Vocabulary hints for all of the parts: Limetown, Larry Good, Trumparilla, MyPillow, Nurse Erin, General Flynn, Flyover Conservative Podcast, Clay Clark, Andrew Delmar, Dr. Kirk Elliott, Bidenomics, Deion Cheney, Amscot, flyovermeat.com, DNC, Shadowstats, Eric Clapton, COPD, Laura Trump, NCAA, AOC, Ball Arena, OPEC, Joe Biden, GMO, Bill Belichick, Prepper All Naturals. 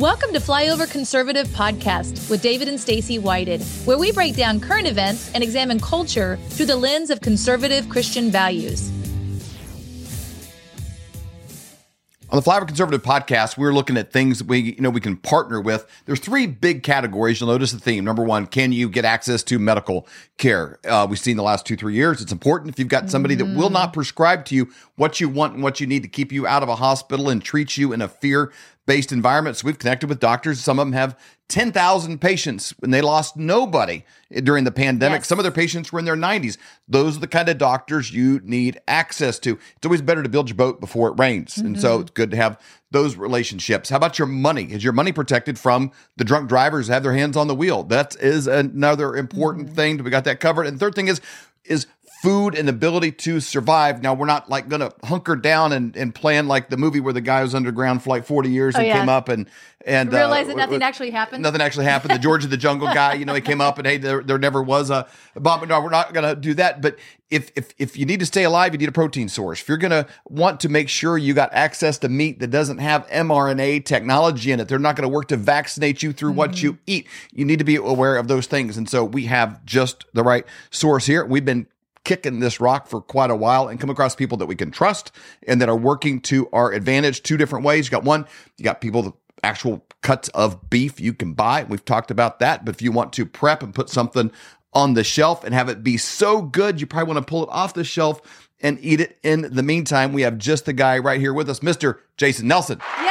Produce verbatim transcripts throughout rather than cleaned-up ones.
Welcome to Flyover Conservative Podcast with David and Stacey Whited, where we break down current events and examine culture through the lens of conservative Christian values. On the Flyover Conservative Podcast, we're looking at things that we, you know, we can partner with. There's three big categories. You'll notice the theme. Number one, can you get access to medical care? Uh, we've seen the last two, three years. It's important if you've got somebody mm-hmm. that will not prescribe to you what you want and what you need to keep you out of a hospital and treat you in a fear-based environment. So we've connected with doctors. Some of them have ten thousand patients, and they lost nobody during the pandemic. Yes. Some of their patients were in their nineties. Those are the kind of doctors you need access to. It's always better to build your boat before it rains. Mm-hmm. And so it's good to have those relationships. How about your money? Is your money protected from the drunk drivers that have their hands on the wheel? That is another important mm-hmm. thing. We got that covered. And third thing is, is food and ability to survive. Now, we're not like going to hunker down and, and plan like the movie where the guy was underground for like forty years oh, and yeah. came up and and realized uh, that nothing uh, actually happened. Nothing actually happened. The George of the Jungle guy, you know, he came up and hey, there, there never was a bomb. No, we're not going to do that. But if if if you need to stay alive, you need a protein source. If you're going to want to make sure you got access to meat that doesn't have mRNA technology in it, they're not going to work to vaccinate you through mm-hmm. what you eat. You need to be aware of those things. And so we have just the right source here. We've been kicking this rock for quite a while and come across people that we can trust and that are working to our advantage two different ways. You got one, you got people, the actual cuts of beef you can buy. We've talked about that. But if you want to prep and put something on the shelf and have it be so good, you probably want to pull it off the shelf and eat it. In the meantime, we have just the guy right here with us, Mister Jason Nelson. Yay!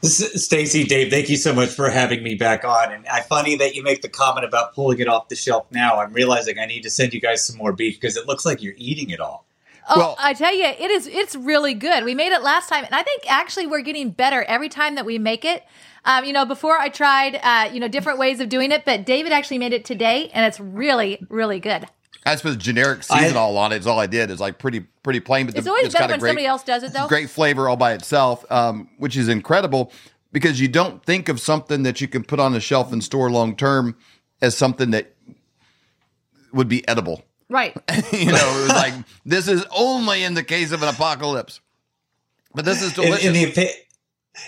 Stacey, Dave, thank you so much for having me back on. And I funny that you make the comment about pulling it off the shelf now. I'm realizing I need to send you guys some more beef because it looks like you're eating it all. Oh, well, I tell you, it is, it's really good. We made it last time, and I think actually we're getting better every time that we make it. Um, you know, before I tried, uh, you know, different ways of doing it, but David actually made it today, and it's really, really good. I suppose generic seasonal on it is all I did. It's like pretty, pretty plain. But the, it's always it's better when great, somebody else does it, though. Great flavor all by itself, um, which is incredible because you don't think of something that you can put on a shelf and store long term as something that would be edible, right? You know, it was like this is only in the case of an apocalypse, but this is delicious. In, in the,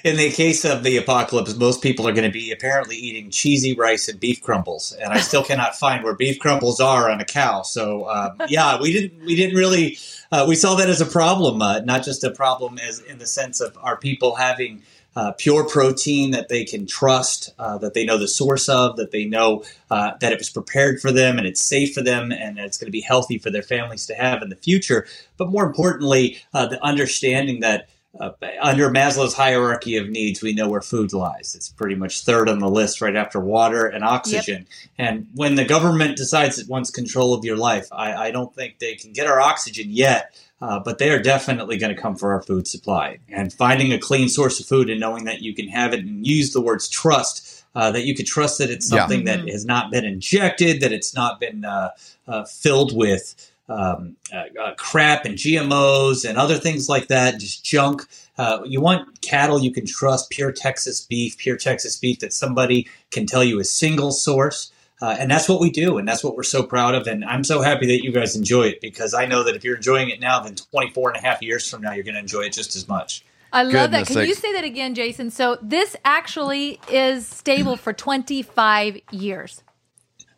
In the case of the apocalypse, most people are going to be apparently eating cheesy rice and beef crumbles, and I still cannot find where beef crumbles are on a cow. So, um, yeah, we didn't we didn't really uh, we saw that as a problem, uh, not just a problem as in the sense of our people having uh, pure protein that they can trust, uh, that they know the source of, that they know uh, that it was prepared for them and it's safe for them and it's going to be healthy for their families to have in the future. But more importantly, uh, the understanding that Uh, under Maslow's hierarchy of needs, we know where food lies. It's pretty much third on the list right after water and oxygen. Yep. And when the government decides it wants control of your life, I, I don't think they can get our oxygen yet, uh, but they are definitely going to come for our food supply. And finding a clean source of food and knowing that you can have it and use the words trust, Uh, that you could trust that it's something yeah. that has not been injected, that it's not been uh, uh, filled with Um, uh, uh, crap and G M Os and other things like that, just junk. Uh, you want cattle you can trust, pure Texas beef, pure Texas beef that somebody can tell you a single source. Uh, and that's what we do, and that's what we're so proud of. And I'm so happy that you guys enjoy it because I know that if you're enjoying it now, then twenty-four and a half years from now, you're going to enjoy it just as much. I love Goodness that. Can sakes. You say that again, Jason? So this actually is stable for twenty-five years.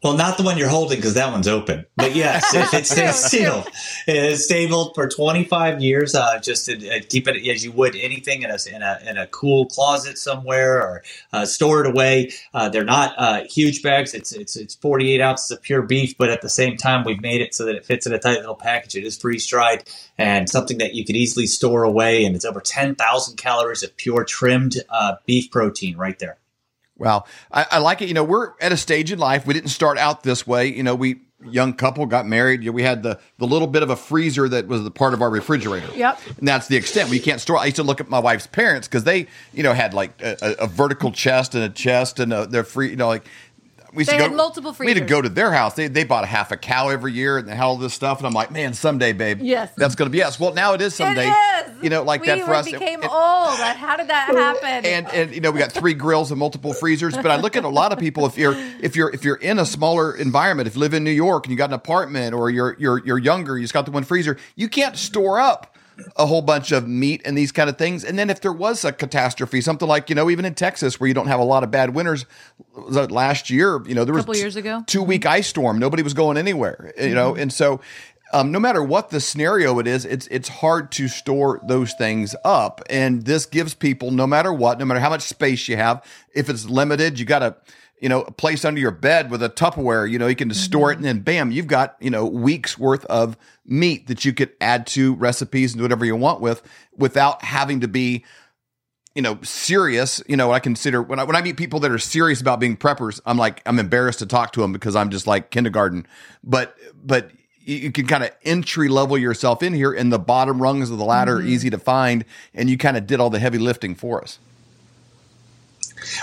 Well, not the one you're holding because that one's open. But yes, it, it's true, sealed. True. It is stabled for twenty-five years. Uh, just to, uh, keep it as you would anything in a in a, in a cool closet somewhere or uh, store it away. Uh, they're not uh, huge bags. It's it's it's forty-eight ounces of pure beef, but at the same time, we've made it so that it fits in a tight little package. It is freeze dried and something that you could easily store away. And it's over ten thousand calories of pure trimmed uh, beef protein right there. Wow. I, I like it. You know, we're at a stage in life. We didn't start out this way. You know, we young couple got married. We had the, the little bit of a freezer that was the part of our refrigerator. Yep. And that's the extent. We can't store. I used to look at my wife's parents because they, you know, had like a, a vertical chest and a chest and a, they're free, you know, like we used they to go, had multiple freezers. We had to go to their house. They they bought a half a cow every year and they had all this stuff. And I'm like, man, someday, babe. Yes. That's going to be us. Well, now it is someday. It is. You know, like we that for us. We became it, old. It, How did that happen? And and you know, we got three grills and multiple freezers. But I look at a lot of people. If you're if you're if you're in a smaller environment, if you live in New York and you got an apartment, or you're you're you're younger, you just got the one freezer, you can't store up a whole bunch of meat and these kind of things. And then if there was a catastrophe, something like, you know, even in Texas where you don't have a lot of bad winters, last year, you know, there was a couple years ago, two week ice storm. Nobody was going anywhere, you know? Mm-hmm. And so um, no matter what the scenario it is, it's, it's hard to store those things up. And this gives people, no matter what, no matter how much space you have, if it's limited, you got to, you know, a place under your bed with a Tupperware, you know, you can just mm-hmm. store it, and then bam, you've got, you know, weeks worth of meat that you could add to recipes and do whatever you want with, without having to be, you know, serious. You know, I consider when I, when I meet people that are serious about being preppers, I'm like, I'm embarrassed to talk to them because I'm just like kindergarten, but, but you can kind of entry level yourself in here, and the bottom rungs of the ladder mm-hmm. are easy to find. And you kind of did all the heavy lifting for us.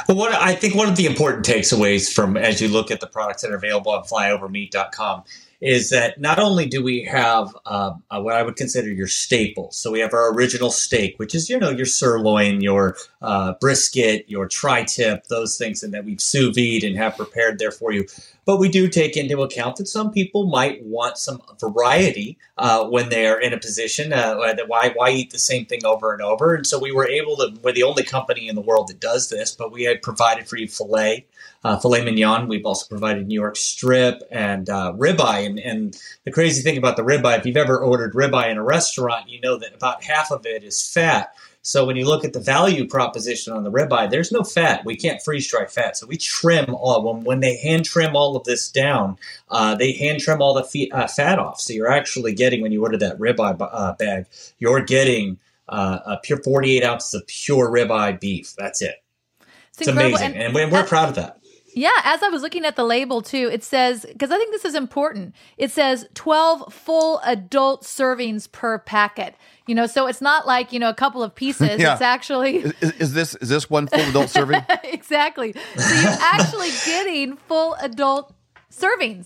Well, what I think one of the important takeaways from as you look at the products that are available on flyover meat dot com is that not only do we have uh, what I would consider your staples. So we have our original steak, which is, you know, your sirloin, your uh, brisket, your tri-tip, those things, and that we've sous vide and have prepared there for you. But we do take into account that some people might want some variety uh, when they are in a position uh, that why, why eat the same thing over and over. And so we were able to, we're the only company in the world that does this, but we had provided for you filet, uh, filet mignon. We've also provided New York strip and uh, ribeye. And, and the crazy thing about the ribeye, if you've ever ordered ribeye in a restaurant, you know that about half of it is fat. So when you look at the value proposition on the ribeye, there's no fat. We can't freeze-dry fat. So we trim all of them. When they hand trim all of this down, uh, they hand trim all the fe- uh, fat off. So you're actually getting, when you order that ribeye uh, bag, you're getgetting uh, a pure forty-eight ounces of pure ribeye beef. That's it. It's, it's amazing. And, and we're proud of that. Yeah, as I was looking at the label, too, it says, because I think this is important, it says twelve full adult servings per packet. You know, so it's not like, you know, a couple of pieces. Yeah. It's actually... Is, is this is this one full adult serving? Exactly. So you're actually getting full adult servings.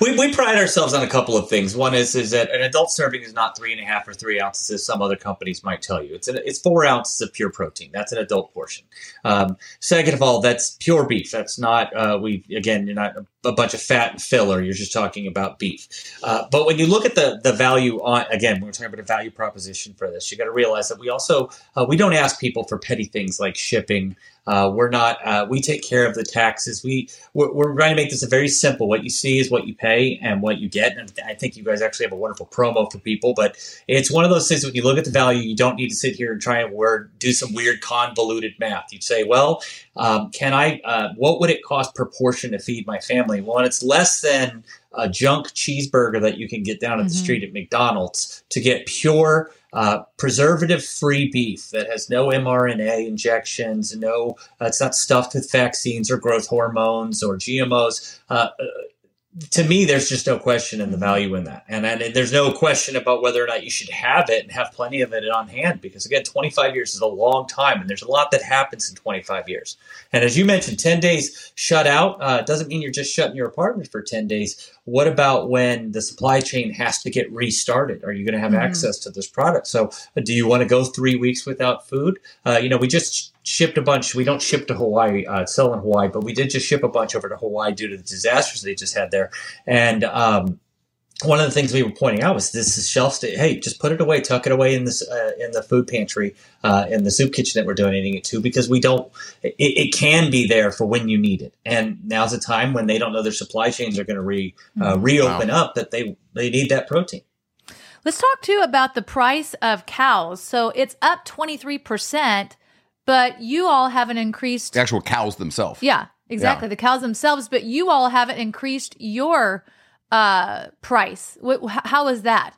We we pride ourselves on a couple of things. One is is that an adult serving is not three and a half or three ounces, as some other companies might tell you. It's an, it's four ounces of pure protein. That's an adult portion. Um, second of all, that's pure beef. That's not uh, we again. You're not a bunch of fat and filler. You're just talking about beef. Uh, but when you look at the the value on again, we're talking about a value proposition for this. You got to realize that we also uh, we don't ask people for petty things like shipping. Uh, we're not. Uh, we take care of the taxes. We we're, we're going to make this a very simple. What you see is what you pay and what you get. And I think you guys actually have a wonderful promo for people. But it's one of those things when you look at the value, you don't need to sit here and try and word do some weird convoluted math. You'd say, well, um, can I? Uh, what would it cost per portion to feed my family? Well, and it's less than a junk cheeseburger that you can get down mm-hmm. at the street at McDonald's to get pure. Uh, preservative-free beef that has no M R N A injections, no, uh, it's not stuffed with vaccines or growth hormones or G M Os. Uh, uh, to me, there's just no question in the value in that. And, and there's no question about whether or not you should have it and have plenty of it on hand because, again, twenty-five years is a long time, and there's a lot that happens in twenty-five years. And as you mentioned, ten days shut out uh, doesn't mean you're just shutting your apartment for ten days. What about when the supply chain has to get restarted? Are you going to have mm-hmm. access to this product? So do you want to go three weeks without food? Uh, you know, we just shipped a bunch. We don't ship to Hawaii, uh, sell in Hawaii, but we did just ship a bunch over to Hawaii due to the disasters they just had there. And um, one of the things we were pointing out was this is shelf stable. Hey, just put it away, tuck it away in, this, uh, in the food pantry, uh, in the soup kitchen that we're donating it to, because we don't, it, it can be there for when you need it. And now's a time when they don't know their supply chains are going to re, uh, reopen wow. up that they, they need that protein. Let's talk too about the price of cows. So it's up twenty-three percent, but you all haven't increased. The actual cows themselves. Yeah, exactly. Yeah. The cows themselves, but you all haven't increased your uh, price. W- how is that?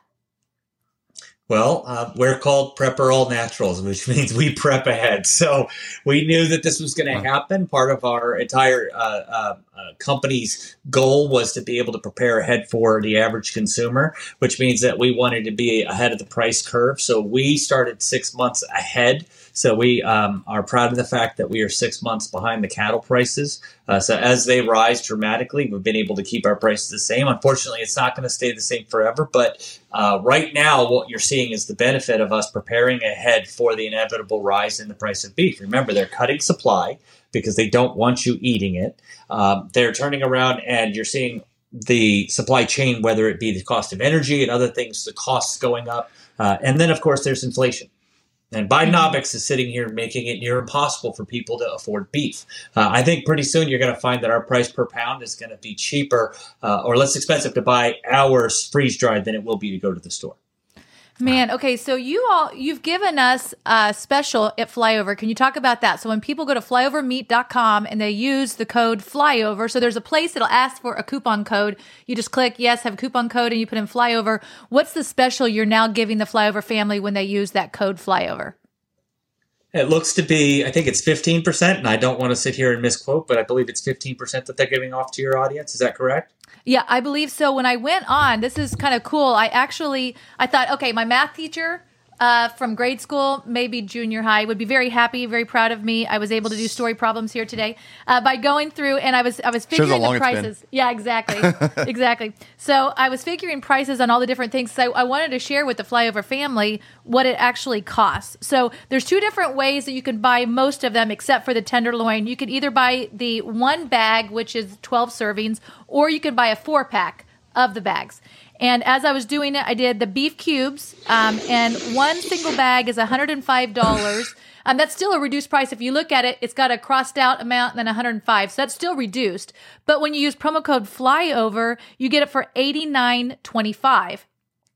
Well, uh, we're called Prepper All Naturals, which means we prep ahead. So we knew that this was going to happen. Part of our entire uh, uh, uh, company's goal was to be able to prepare ahead for the average consumer, which means that we wanted to be ahead of the price curve. So we started six months ahead. So we um, are proud of the fact that we are six months behind the cattle prices. Uh, so as they rise dramatically, we've been able to keep our prices the same. Unfortunately, it's not going to stay the same forever. But uh, right now, what you're seeing is the benefit of us preparing ahead for the inevitable rise in the price of beef. Remember, they're cutting supply because they don't want you eating it. Um, they're turning around and you're seeing the supply chain, whether it be the cost of energy and other things, the costs going up. Uh, and then, of course, there's inflation. And Bidenomics is sitting here making it near impossible for people to afford beef. Uh, I think pretty soon you're going to find that our price per pound is going to be cheaper uh, or less expensive to buy ours freeze-dried than it will be to go to the store. Man, okay, so you all, you've given us a special at Flyover. Can you talk about that? So when people go to flyover meat dot com and they use the code Flyover, so there's a place that'll ask for a coupon code. You just click, yes, have a coupon code, and you put in Flyover. What's the special you're now giving the Flyover family when they use that code Flyover? It looks to be, I think it's fifteen percent, and I don't want to sit here and misquote, but I believe it's fifteen percent that they're giving off to your audience. Is that correct? Yeah, I believe so. When I went on, this is kind of cool. I actually, I thought, okay, my math teacher uh, from grade school, maybe junior high, would be very happy, very proud of me. I was able to do story problems here today uh, by going through, and I was I was figuring the prices. Yeah, exactly, exactly. So I was figuring prices on all the different things. So I, I wanted to share with the Flyover family what it actually costs. So there's two different ways that you can buy most of them, except for the tenderloin. You can either buy the one bag, which is twelve servings, or you can buy a four pack of the bags. And as I was doing it, I did the beef cubes, um, and one single bag is one hundred five dollars. Um, that's still a reduced price. If you look at it, it's got a crossed out amount and then one hundred five. So that's still reduced. But when you use promo code FLYOVER, you get it for eighty-nine twenty-five,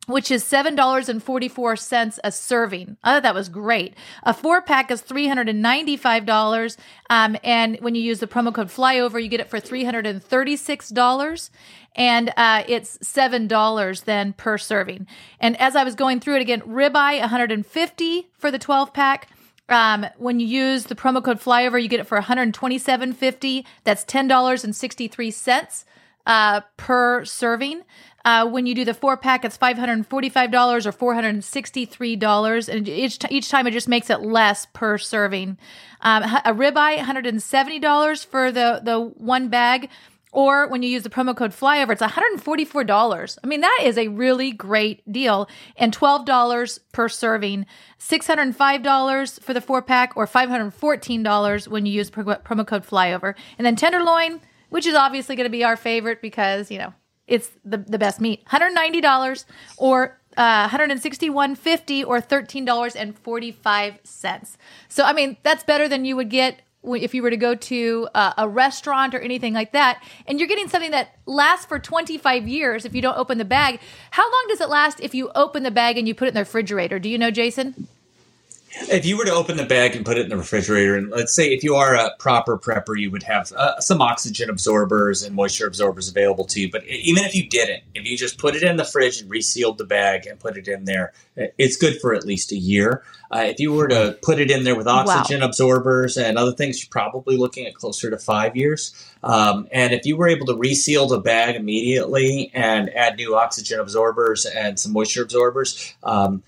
which is seven dollars and forty-four cents a serving. I thought that was great. A four-pack is three hundred ninety-five dollars, um, and when you use the promo code FLYOVER, you get it for three hundred thirty-six dollars, and uh, it's seven dollars then per serving. And as I was going through it again, ribeye, one hundred fifty dollars for the twelve-pack. Um, when you use the promo code FLYOVER, you get it for one hundred twenty-seven dollars and fifty cents. That's ten dollars and sixty-three cents uh, per serving. Uh, when you do the four pack, it's five hundred forty-five dollars or four hundred sixty-three dollars. And each, t- each time it just makes it less per serving. Um, a ribeye, one hundred seventy dollars for the, the one bag. Or when you use the promo code FLYOVER, it's one hundred forty-four dollars. I mean, that is a really great deal. And twelve dollars per serving, six hundred five dollars for the four pack or five hundred fourteen dollars when you use pro- promo code FLYOVER. And then tenderloin, which is obviously going to be our favorite because, you know, it's the the best meat. one hundred ninety dollars or uh, one hundred sixty-one dollars and fifty cents or thirteen dollars and forty-five cents. So, I mean, that's better than you would get if you were to go to uh, a restaurant or anything like that. And you're getting something that lasts for twenty-five years if you don't open the bag. How long does it last if you open the bag and you put it in the refrigerator? Do you know, Jason? If you were to open the bag and put it in the refrigerator, and let's say if you are a proper prepper, you would have uh, some oxygen absorbers and moisture absorbers available to you. But even if you didn't, if you just put it in the fridge and resealed the bag and put it in there, it's good for at least a year. Uh, if you were to put it in there with oxygen wow. absorbers and other things, you're probably looking at closer to five years. Um, and if you were able to reseal the bag immediately and add new oxygen absorbers and some moisture absorbers, um,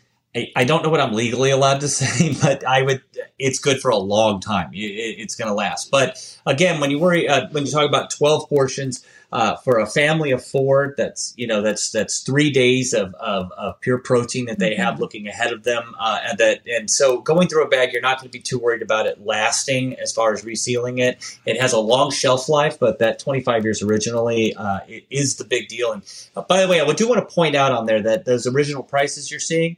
I don't know what I'm legally allowed to say, but I would. It's good for a long time. It's going to last. But again, when you worry, uh, when you talk about twelve portions uh, for a family of four, that's you know that's that's three days of of, of pure protein that they have looking ahead of them. Uh, and that and so going through a bag, you're not going to be too worried about it lasting as far as resealing it. It has a long shelf life, but that twenty-five years originally uh, it is the big deal. And uh, by the way, I do want to point out on there that those original prices you're seeing,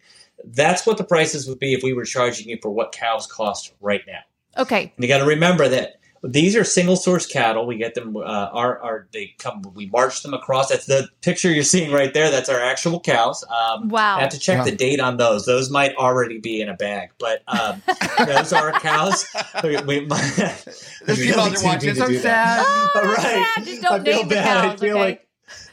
that's what the prices would be if we were charging you for what cows cost right now. Okay. And you got to remember that these are single source cattle. We get them, uh, our, our, they come, we march them across. That's the picture you're seeing right there. That's our actual cows. Um, wow. I have to check yeah. the date on those. Those might already be in a bag, but um, those are cows. We, we, There's people really watching. I'm do sad. Oh, all right. Sad. Just don't I name the bad. Cows. I feel okay. like.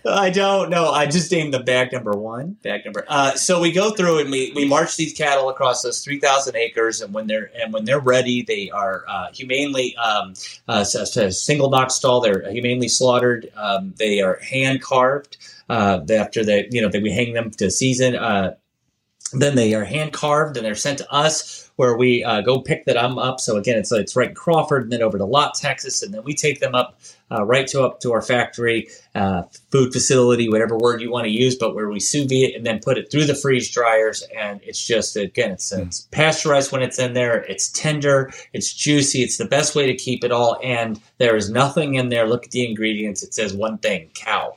I don't know. I just named the bag number one. Bag number. Uh, so we go through and we, we march these cattle across those three thousand acres, and when they're and when they're ready, they are uh, humanely um, uh, single knock stall. They're humanely slaughtered. Um, they are hand carved. Uh, after they, you know, they, we hang them to season. Uh, Then they are hand carved and they're sent to us where we uh, go pick them up. So again, it's it's right in Crawford and then over to Lott, Texas, and then we take them up uh, right to up to our factory, uh, food facility, whatever word you want to use, but where we sous vide it and then put it through the freeze dryers. And it's just again, it's, it's pasteurized when it's in there. It's tender, it's juicy, it's the best way to keep it all. And there is nothing in there. Look at the ingredients. It says one thing: cow.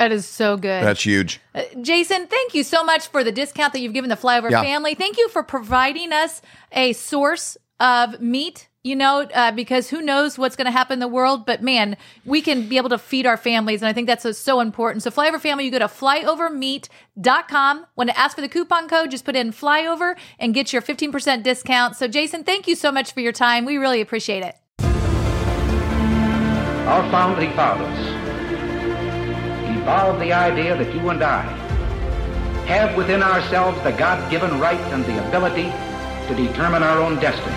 That is so good. That's huge. Uh, Jason, thank you so much for the discount that you've given the Flyover yeah. family. Thank you for providing us a source of meat, you know, uh, because who knows what's going to happen in the world. But man, we can be able to feed our families. And I think that's uh, so important. So Flyover family, you go to flyover meat dot com. When to ask for the coupon code, just put in flyover and get your fifteen percent discount. So Jason, thank you so much for your time. We really appreciate it. Our founding fathers evolved the idea that you and I have within ourselves the God-given right and the ability to determine our own destiny.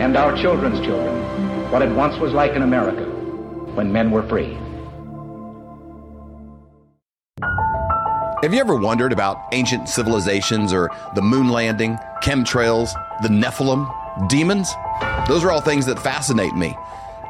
and our children's children what it once was like in America when men were free. Have you ever wondered about ancient civilizations or the moon landing, chemtrails, the Nephilim, demons? Those are all things that fascinate me.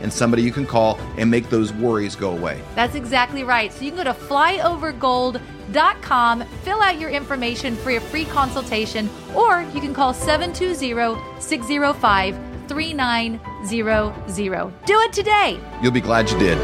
and somebody you can call and make those worries go away. That's exactly right. So you can go to flyover gold dot com. Dot com, fill out your information for a free consultation, or you can call seven two zero, six zero five, three nine zero zero. Do it today. You'll be glad you did.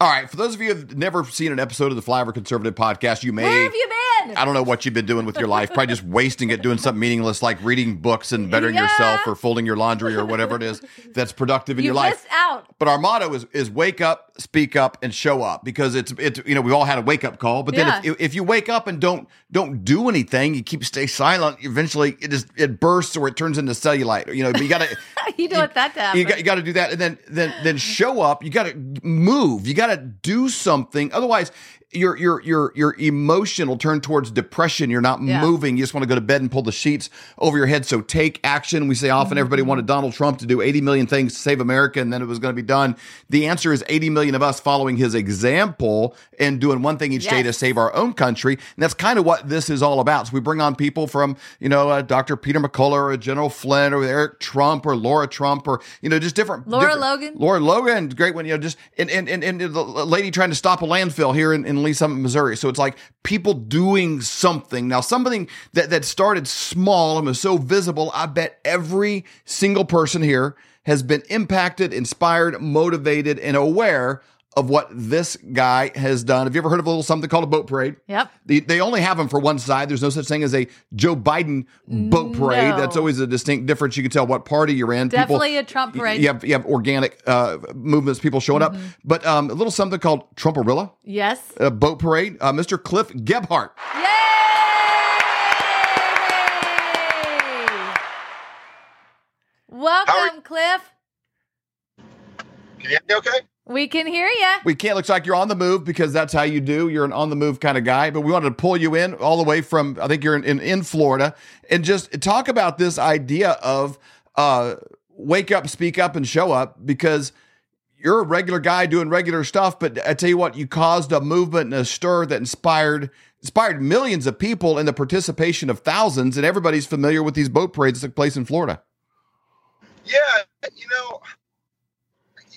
All right, for those of you who have never seen an episode of the Flyover Conservative Podcast, you may... Where have you been? I don't know what you've been doing with your life. Probably just wasting it doing something meaningless like reading books and bettering yeah. yourself or folding your laundry or whatever it is that's productive in you your life. You missed out. But our motto is is wake up, speak up, and show up, because it's it's you know, we've all had a wake up call, but then yeah. if, if you wake up and don't don't do anything, you keep stay silent, eventually it just it bursts or it turns into cellulite. You know, but you got to you don't want that to happen. You got you got to do that, and then then then show up. You got to move. You got to do something. Otherwise, your your your your emotion will turn towards towards depression. You're not yeah. moving. You just want to go to bed and pull the sheets over your head. So take action. We say often mm-hmm. everybody wanted Donald Trump to do eighty million things to save America, and then it was going to be done. The answer is eighty million of us following his example and doing one thing each yes. day to save our own country. And that's kind of what this is all about. So we bring on people from, you know, uh, Doctor Peter McCullough or General Flynn or Eric Trump or Laura Trump or, you know, just different. Laura different, Logan. Laura Logan, great one, you know, just, and, and, and, and the lady trying to stop a landfill here in, in Lee Summit, Missouri. So it's like people doing something. Now, something that, that started small and was so visible, I bet every single person here has been impacted, inspired, motivated, and aware of what this guy has done. Have you ever heard of a little something called a boat parade? Yep. They, they only have them for one side. There's no such thing as a Joe Biden boat parade. No. That's always a distinct difference. You can tell what party you're in. Definitely people, a Trump parade. You have, you have organic uh, movements, people showing mm-hmm. up. But um, a little something called Trumparilla. Yes. A boat parade. Uh, Mister Cliff Gephart. Yay! Welcome, Cliff. Can you hear me okay? We can hear you. We can't. Looks like you're on the move because that's how you do. You're an on the move kind of guy. But we wanted to pull you in all the way from, I think you're in, in, in Florida, and just talk about this idea of uh, wake up, speak up, and show up, because you're a regular guy doing regular stuff. But I tell you what, you caused a movement and a stir that inspired inspired millions of people and the participation of thousands. And everybody's familiar with these boat parades that took place in Florida. Yeah, you know,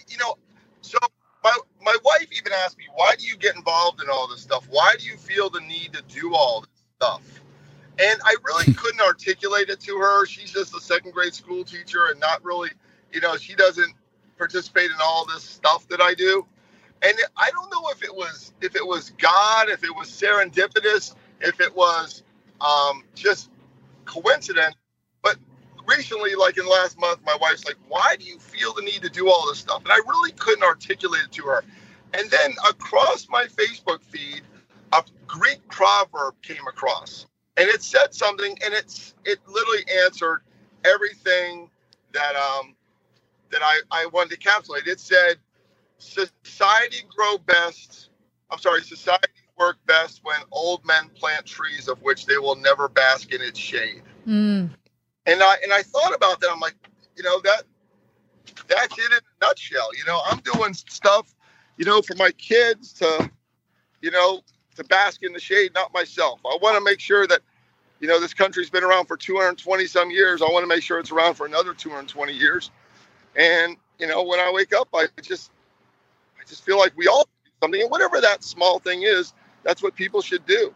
you know. So my my wife even asked me, why do you get involved in all this stuff? Why do you feel the need to do all this stuff? And I really couldn't articulate it to her. She's just a second grade school teacher and not really, you know, she doesn't participate in all this stuff that I do. And I don't know if it was if it was God, if it was serendipitous, if it was um, just coincidence. Recently, like in last month, my wife's like, why do you feel the need to do all this stuff? And I really couldn't articulate it to her. And then across my Facebook feed, a Greek proverb came across. And it said something, and it's it literally answered everything that um that I, I wanted to encapsulate. It said, society grow best, I'm sorry, society work best when old men plant trees of which they will never bask in its shade. Mm. And I and I thought about that. I'm like, you know, that that's it in a nutshell. You know, I'm doing stuff, you know, for my kids to, you know, to bask in the shade, not myself. I want to make sure that, you know, this country's been around for two hundred twenty some years. I want to make sure it's around for another two hundred twenty years. And, you know, when I wake up, I just I just feel like we all do something. And whatever that small thing is, that's what people should do.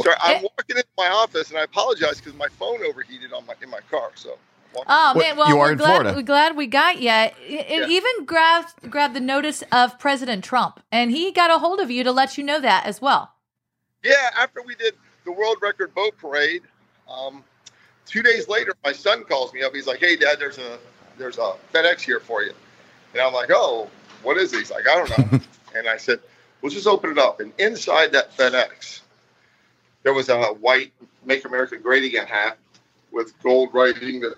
Sorry, I'm walking into my office, and I apologize because my phone overheated on my in my car. So, oh man, well, you we're are in glad, Florida. We're glad we got you. It, it yeah. even grabbed grabbed the notice of President Trump, and he got a hold of you to let you know that as well. Yeah, after we did the World Record Boat Parade, um, two days later, my son calls me up. He's like, "Hey, Dad, there's a there's a FedEx here for you," and I'm like, "Oh, what is it?" He's like, "I don't know," and I said, "We'll just open it up," and inside that FedEx, there was a white Make America Great Again hat with gold writing that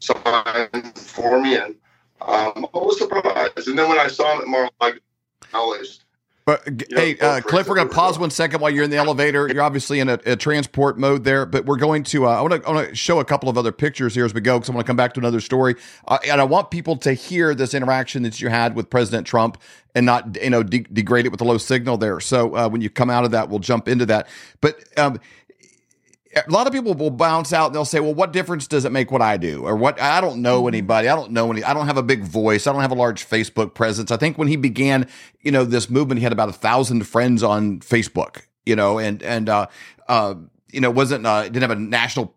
signed for me, and um, I was surprised. And then when I saw him at Mar-a-Lago, college. But you know, hey, uh, Cliff, we're going to pause one second while you're in the elevator. You're obviously in a, a transport mode there, but we're going to, uh, I want to I want to show a couple of other pictures here as we go, because I want to come back to another story. Uh, and I want people to hear this interaction that you had with President Trump and not, you know, de- degrade it with a low signal there. So uh, when you come out of that, we'll jump into that. But um, a lot of people will bounce out and they'll say, well, what difference does it make what I do? Or what, I don't know anybody. I don't know any, I don't have a big voice. I don't have a large Facebook presence. I think when he began, you know, this movement, he had about a thousand friends on Facebook, you know, and, and, uh, uh, you know, wasn't, uh, didn't have a national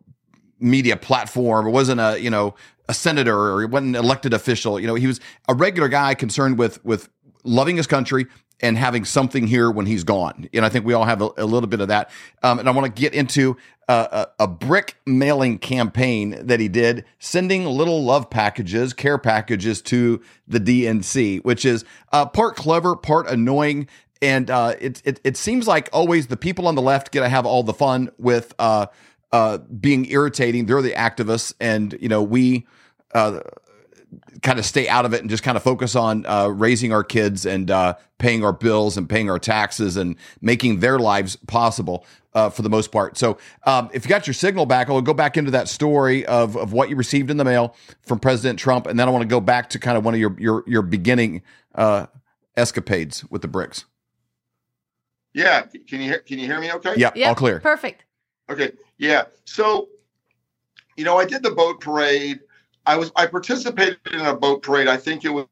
media platform. It wasn't a, you know, a senator, or he wasn't an elected official. You know, he was a regular guy concerned with, with loving his country and having something here when he's gone. And I think we all have a, a little bit of that. Um, and I want to get into uh, a, a brick mailing campaign that he did, sending little love packages, care packages to the D N C, which is uh, part clever, part annoying. And uh, it, it it seems like always the people on the left get to have all the fun with uh, uh, being irritating. They're the activists, and you know we uh, kind of stay out of it and just kind of focus on uh, raising our kids and uh, paying our bills and paying our taxes and making their lives possible uh, for the most part. So um, if you got your signal back, I'll go back into that story of, of what you received in the mail from President Trump. And then I want to go back to kind of one of your, your, your beginning uh, escapades with the BRICS. Yeah. Can you hear, can you hear me okay? Yeah, yeah, all clear. Perfect. Okay. Yeah. So, you know, I did the boat parade. I was I participated in a boat parade. I think it was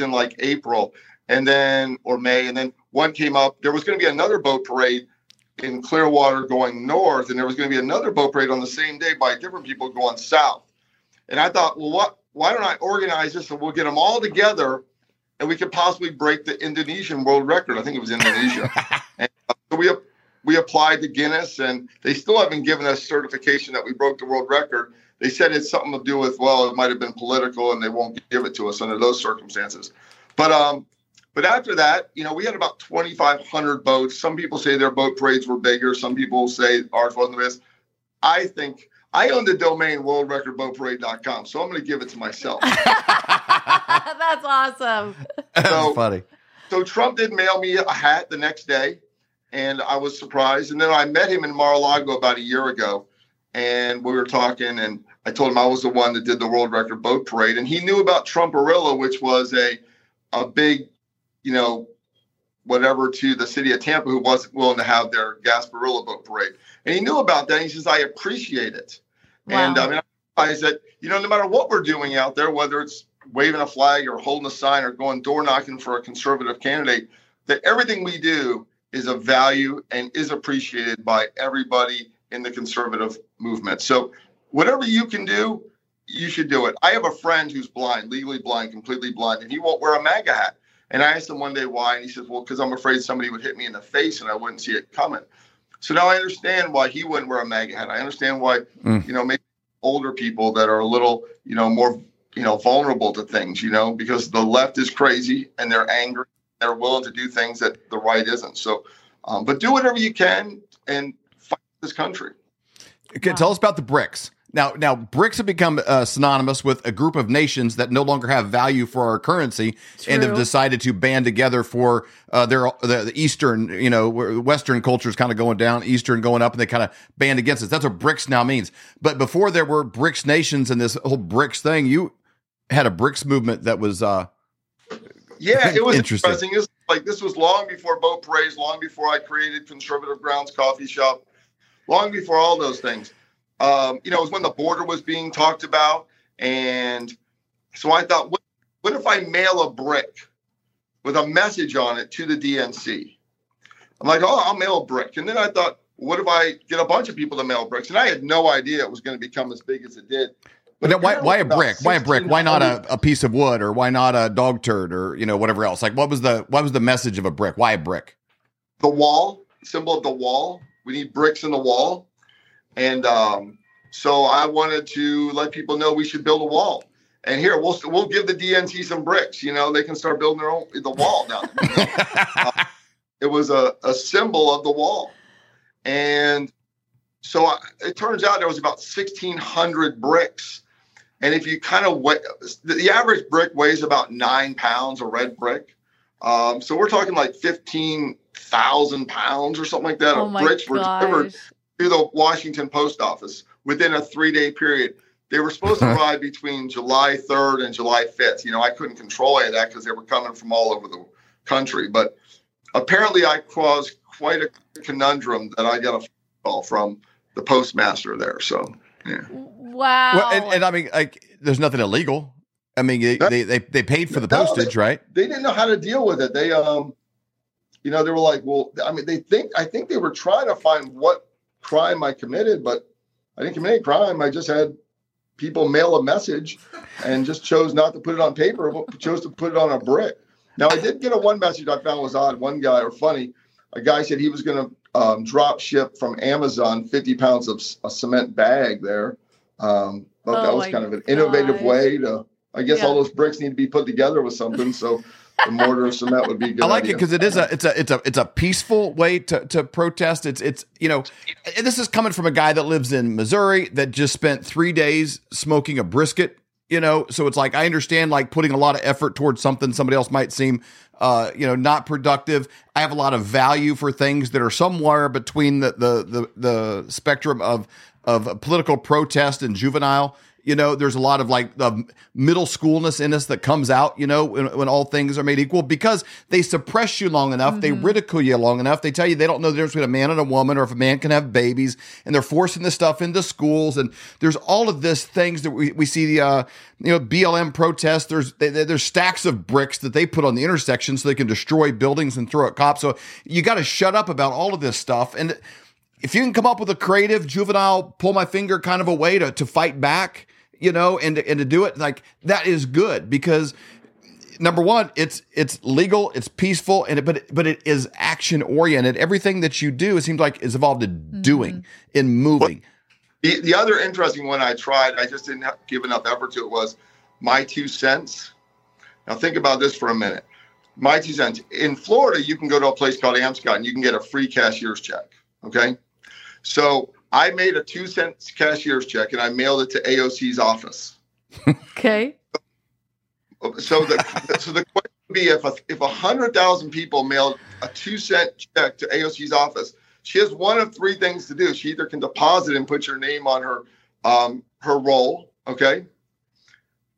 in like April and then or May, and then one came up. There was going to be another boat parade in Clearwater going north, and there was going to be another boat parade on the same day by different people going south. And I thought, well, what? Why don't I organize this and we'll get them all together, and we could possibly break the Indonesian world record. I think it was Indonesia. And so we we applied to Guinness, and they still haven't given us certification that we broke the world record. They said it's something to do with, well, it might have been political and they won't give it to us under those circumstances. But um, but after that, you know, we had about twenty-five hundred boats. Some people say their boat parades were bigger. Some people say ours wasn't the best. I think I own the domain world record boat parade dot com, so I'm going to give it to myself. That's awesome. So, that's funny. So Trump did mail me a hat the next day, and I was surprised. And then I met him in Mar-a-Lago about a year ago. And we were talking, and I told him I was the one that did the world record boat parade. And he knew about Trumparilla, which was a a big, you know, whatever to the city of Tampa who wasn't willing to have their Gasparilla boat parade. And he knew about that. And he says, I appreciate it. Wow. And I mean, I realized that, you know, no matter what we're doing out there, whether it's waving a flag or holding a sign or going door knocking for a conservative candidate, that everything we do is of value and is appreciated by everybody in the conservative movement. So whatever you can do, you should do it. I have a friend who's blind, legally blind, completely blind, and he won't wear a MAGA hat. And I asked him one day why, and he says, well, because I'm afraid somebody would hit me in the face and I wouldn't see it coming. So now I understand why he wouldn't wear a MAGA hat. I understand why, mm. you know, maybe older people that are a little, you know, more, you know, vulnerable to things, you know, because the left is crazy and they're angry. They're willing to do things that the right isn't. So, um, but do whatever you can and fight this country. Okay, wow. Tell us about the BRICS. Now, now BRICS have become uh, synonymous with a group of nations that no longer have value for our currency. True. And have decided to band together for uh, their the, the Eastern, you know, Western culture is kind of going down, Eastern going up, and they kind of band against us. That's what BRICS now means. But before there were BRICS nations and this whole BRICS thing, you had a BRICS movement that was uh, yeah, it was interesting. interesting. This, like this was long before boat parades, long before I created Conservative Grounds Coffee Shop. Long before all those things, um, you know, it was when the border was being talked about. And so I thought, what, what if I mail a brick with a message on it to the D N C? I'm like, oh, I'll mail a brick. And then I thought, what if I get a bunch of people to mail bricks? And I had no idea it was going to become as big as it did. But, but why, why a brick? Why a brick? Why not a, a piece of wood, or why not a dog turd, or, you know, whatever else? Like, what was the what was the message of a brick? Why a brick? The wall, symbol of the wall. We need bricks in the wall. And um, so I wanted to let people know we should build a wall. And here, we'll we'll give the D N C some bricks. You know, they can start building their own the wall now. uh, it was a, a symbol of the wall. And so I, it turns out there was about sixteen hundred bricks. And if you kind of weigh, the average brick weighs about nine pounds, a red brick. Um, so we're talking like fifteen thousand pounds or something like that. Oh, bricks were delivered to the Washington Post Office within a three-day period. They were supposed to arrive between July third and July fifth. You know, I couldn't control any of that because they were coming from all over the country. But apparently I caused quite a conundrum that I got a phone call from the postmaster there. So, yeah. Wow. Well, and, and I mean, like, there's nothing illegal. I mean, they, they, they, they paid for the no, postage, they, right? They didn't know how to deal with it. They, um, you know, they were like, well, I mean, they think, I think they were trying to find what crime I committed, but I didn't commit any crime. I just had people mail a message and just chose not to put it on paper, but chose to put it on a brick. Now, I did get a one message I found was odd. One guy, or funny, a guy said he was going to um, drop ship from Amazon fifty pounds of a cement bag there. Um, but oh, that was kind of an innovative God. way to, I guess, yeah. all those bricks need to be put together with something. So the mortar and cement would be a good. I like idea. it because it is a it's a it's a it's a peaceful way to, to protest. It's it's you know, and this is coming from a guy that lives in Missouri that just spent three days smoking a brisket you know? So it's like, I understand like putting a lot of effort towards something somebody else might seem, uh, you know, not productive. I have a lot of value for things that are somewhere between the, the, the, the spectrum of, of political protest and juvenile. You know, there's a lot of like the middle schoolness in us that comes out, you know, when, when all things are made equal, because they suppress you long enough. Mm-hmm. They ridicule you long enough. They tell you they don't know the difference between a man and a woman, or if a man can have babies, and they're forcing this stuff into schools. And there's all of this things that we, we see, the, uh, you know, B L M protests. There's, they, there's stacks of bricks that they put on the intersection so they can destroy buildings and throw at cops. So you got to shut up about all of this stuff. And if you can come up with a creative juvenile, pull my finger kind of a way to, to fight back, you know, and to, and to do it like that is good, because number one, it's, it's legal, it's peaceful, and it, but, it, but it is action oriented. Everything that you do, it seems like is involved in doing, mm-hmm. in moving. Well, the, the other interesting one I tried, I just didn't have, give enough effort to it, was my two cents. Now think about this for a minute. My two cents. In Florida, you can go to a place called Amscot and you can get a free cashier's check. Okay. So I made a two cent cashier's check and I mailed it to A O C's office. Okay. So the so the question would be, if a, if a hundred thousand people mailed a two cent check to A O C's office, she has one of three things to do. She either can deposit and put your name on her um, her roll. Okay.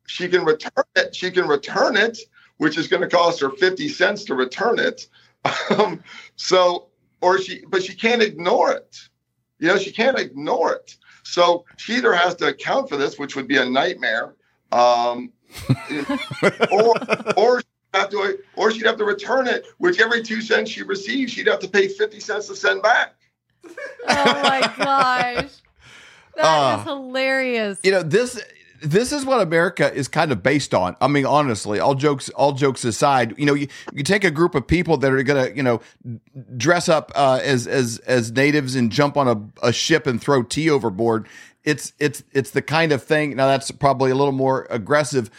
She can return it. She can return it, which is going to cost her fifty cents to return it. Um, so or she, but she can't ignore it. You know, she can't ignore it. So she either has to account for this, which would be a nightmare, um, or or she'd have to, or she'd have to return it, which every two cents she receives, she'd have to pay fifty cents to send back. Oh, my gosh. That uh, is hilarious. You know, this... This is what America is kind of based on. I mean, honestly, all jokes, all jokes aside, you know, you, you take a group of people that are going to, you know, dress up uh, as as as natives and jump on a, a ship and throw tea overboard. It's it's it's the kind of thing. Now, that's probably a little more aggressive,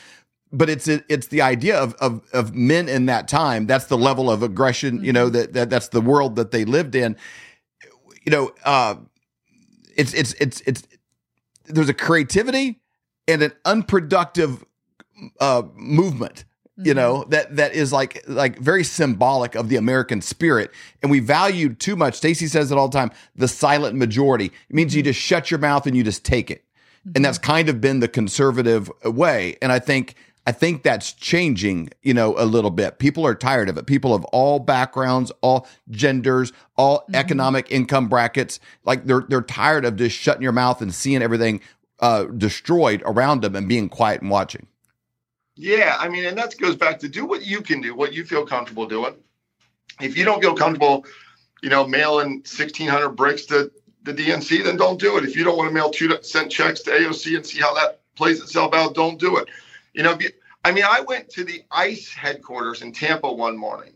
but it's it, it's the idea of, of of men in that time. That's the level of aggression, you know, that, that that's the world that they lived in. You know, uh, it's it's it's it's there's a creativity and an unproductive uh, movement, you know, that that is like like very symbolic of the American spirit. And we value too much. Stacey says it all the time, the silent majority. It means you just shut your mouth and you just take it. And that's kind of been the conservative way. And I think I think that's changing, you know, a little bit. People are tired of it. People of all backgrounds, all genders, all mm-hmm. economic income brackets, like they're they're tired of just shutting your mouth and seeing everything Uh, destroyed around them and being quiet and watching. Yeah, I mean, and that goes back to do what you can do, what you feel comfortable doing. If you don't feel comfortable, you know, mailing sixteen hundred bricks to the D N C, then don't do it. If you don't want to mail two cent checks to A O C and see how that plays itself out, don't do it. You know, if you, I mean, I went to the ICE headquarters in Tampa one morning,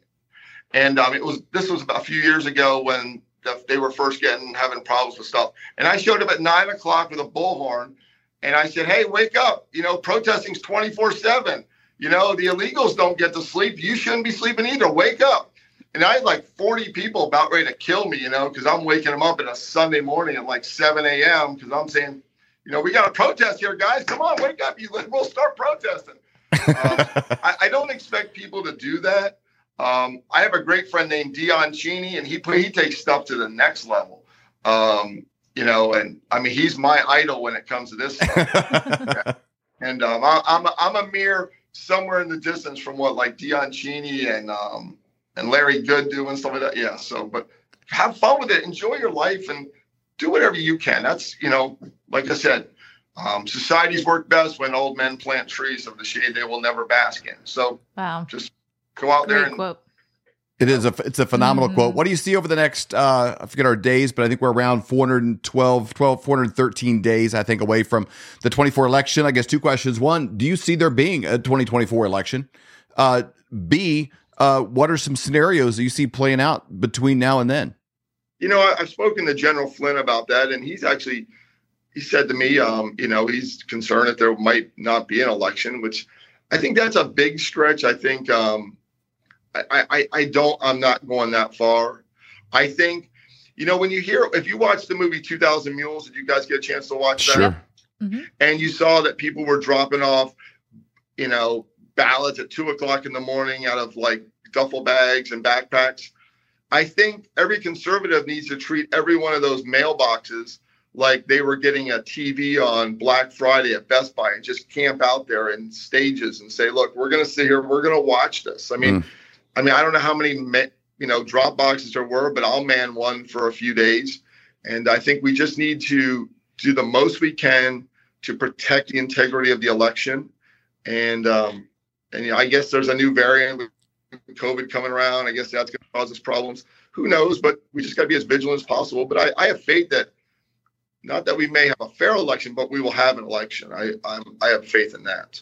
and um, it was this was about a few years ago when they were first getting having problems with stuff. And I showed up at nine o'clock with a bullhorn and I said, hey, wake up, you know, protesting's twenty-four seven. You know, the illegals don't get to sleep. You shouldn't be sleeping either. Wake up. And I had like forty people about ready to kill me, you know, because I'm waking them up on a Sunday morning at like seven a.m. because I'm saying, you know, we got to protest here, guys. Come on, wake up. You we'll start protesting. um, I, I don't expect people to do that. Um, I have a great friend named Deion Cheney, and he he takes stuff to the next level, um, you know. And I mean, he's my idol when it comes to this stuff. Yeah. And um, I, I'm a, I'm a mere somewhere in the distance from what like Deion Cheney and um, and Larry Good do and stuff like that. Yeah. So, but have fun with it, enjoy your life, and do whatever you can. That's, you know, like I said, um, societies work best when old men plant trees of the shade they will never bask in. So, wow, just. Go out there. Great and quote. It is a it's a phenomenal mm-hmm. quote. What do you see over the next uh, I forget our days, but I think we're around four hundred twelve, twelve, four hundred thirteen days, I think, away from the twenty-four election. I guess two questions. One, do you see there being a twenty twenty-four election? Uh, B, uh, what are some scenarios that you see playing out between now and then? You know, I've spoken to General Flynn about that, and he's actually he said to me, um, you know, he's concerned that there might not be an election, which I think that's a big stretch. I think. Um, I, I, I don't, I'm not going that far. I think, you know, when you hear, if you watch the movie two thousand Mules, did you guys get a chance to watch that? Sure. Mm-hmm. And you saw that people were dropping off, you know, ballots at two o'clock in the morning out of like duffel bags and backpacks. I think every conservative needs to treat every one of those mailboxes like they were getting a T V on Black Friday at Best Buy and just camp out there in stages and say, look, we're going to sit here. We're going to watch this. I mean, mm. I mean, I don't know how many, you know, drop boxes there were, but I'll man one for a few days. And I think we just need to do the most we can to protect the integrity of the election. And, um, and I guess there's a new variant with COVID coming around. I guess that's going to cause us problems. Who knows? But we just got to be as vigilant as possible. But I, I have faith that, not that we may have a fair election, but we will have an election. I I'm, I have faith in that.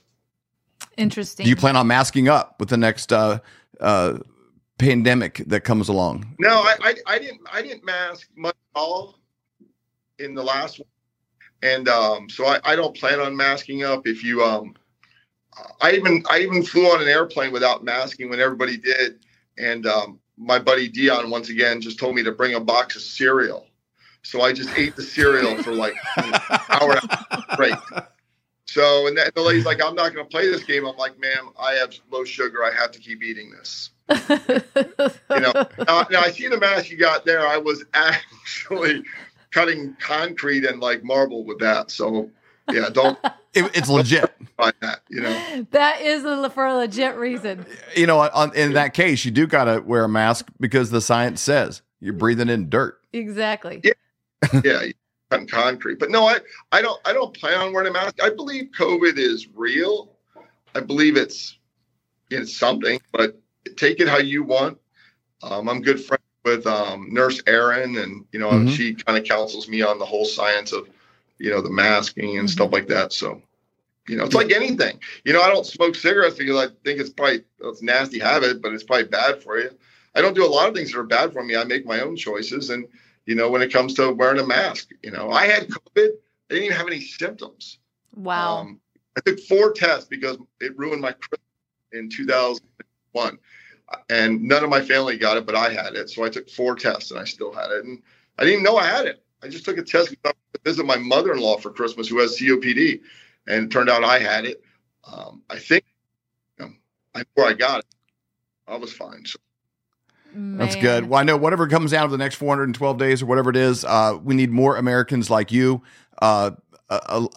Interesting. Do you plan on masking up with the next uh, uh, pandemic that comes along? No, I, I I didn't I didn't mask much at all in the last one, and um, so I, I don't plan on masking up. If you um, I even I even flew on an airplane without masking when everybody did, and um, my buddy Deion once again just told me to bring a box of cereal. So I just ate the cereal for like an hour straight. So, and, that, and the lady's like, I'm not going to play this game. I'm like, ma'am, I have low sugar. I have to keep eating this. You know, now, now I see the mask you got there. I was actually cutting concrete and like marble with that. So yeah, don't. It, it's don't legit. That, you know? That is a, for a legit reason. You know, on, in that case, you do got to wear a mask because the science says you're breathing in dirt. Exactly. Yeah. Yeah, on concrete. But no, I, I don't I don't plan on wearing a mask. I believe COVID is real. I believe it's it's something, but take it how you want. Um, I'm good friends with um, Nurse Erin, and you know mm-hmm. she kind of counsels me on the whole science of you know the masking and mm-hmm. stuff like that. So you know it's like anything. You know I don't smoke cigarettes because I think it's probably it's a nasty habit, but it's probably bad for you. I don't do a lot of things that are bad for me. I make my own choices and. You know, when it comes to wearing a mask, you know, I had COVID. I didn't even have any symptoms. Wow. Um, I took four tests because it ruined my Christmas in two thousand one. And none of my family got it, but I had it. So I took four tests and I still had it. And I didn't even know I had it. I just took a test because I was going to visit my mother-in-law for Christmas who has C O P D. And it turned out I had it. Um, I think you know, before I got it, I was fine. So. Man. That's good. Well, I know whatever comes out of the next four hundred twelve days or whatever it is, uh, we need more Americans like you, uh,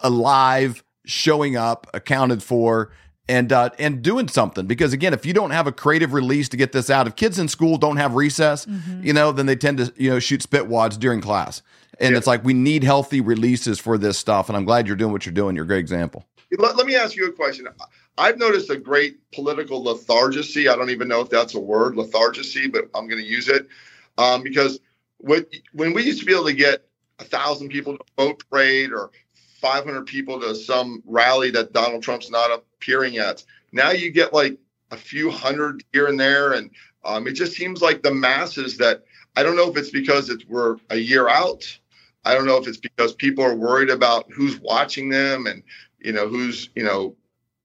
alive, showing up, accounted for, and uh, and doing something. Because again, if you don't have a creative release to get this out, if kids in school don't have recess, mm-hmm. you know, then they tend to you know shoot spit wads during class, and yeah. It's like we need healthy releases for this stuff. And I'm glad you're doing what you're doing. You're a great example. Let, let me ask you a question. I've noticed a great political lethargy. I don't even know if that's a word, lethargy, but I'm going to use it um, because when, when we used to be able to get a thousand people to a boat parade or five hundred people to some rally that Donald Trump's not appearing at, now you get like a few hundred here and there. And um, it just seems like the masses that I don't know if it's because it's, we're a year out. I don't know if it's because people are worried about who's watching them and, you know, who's, you know,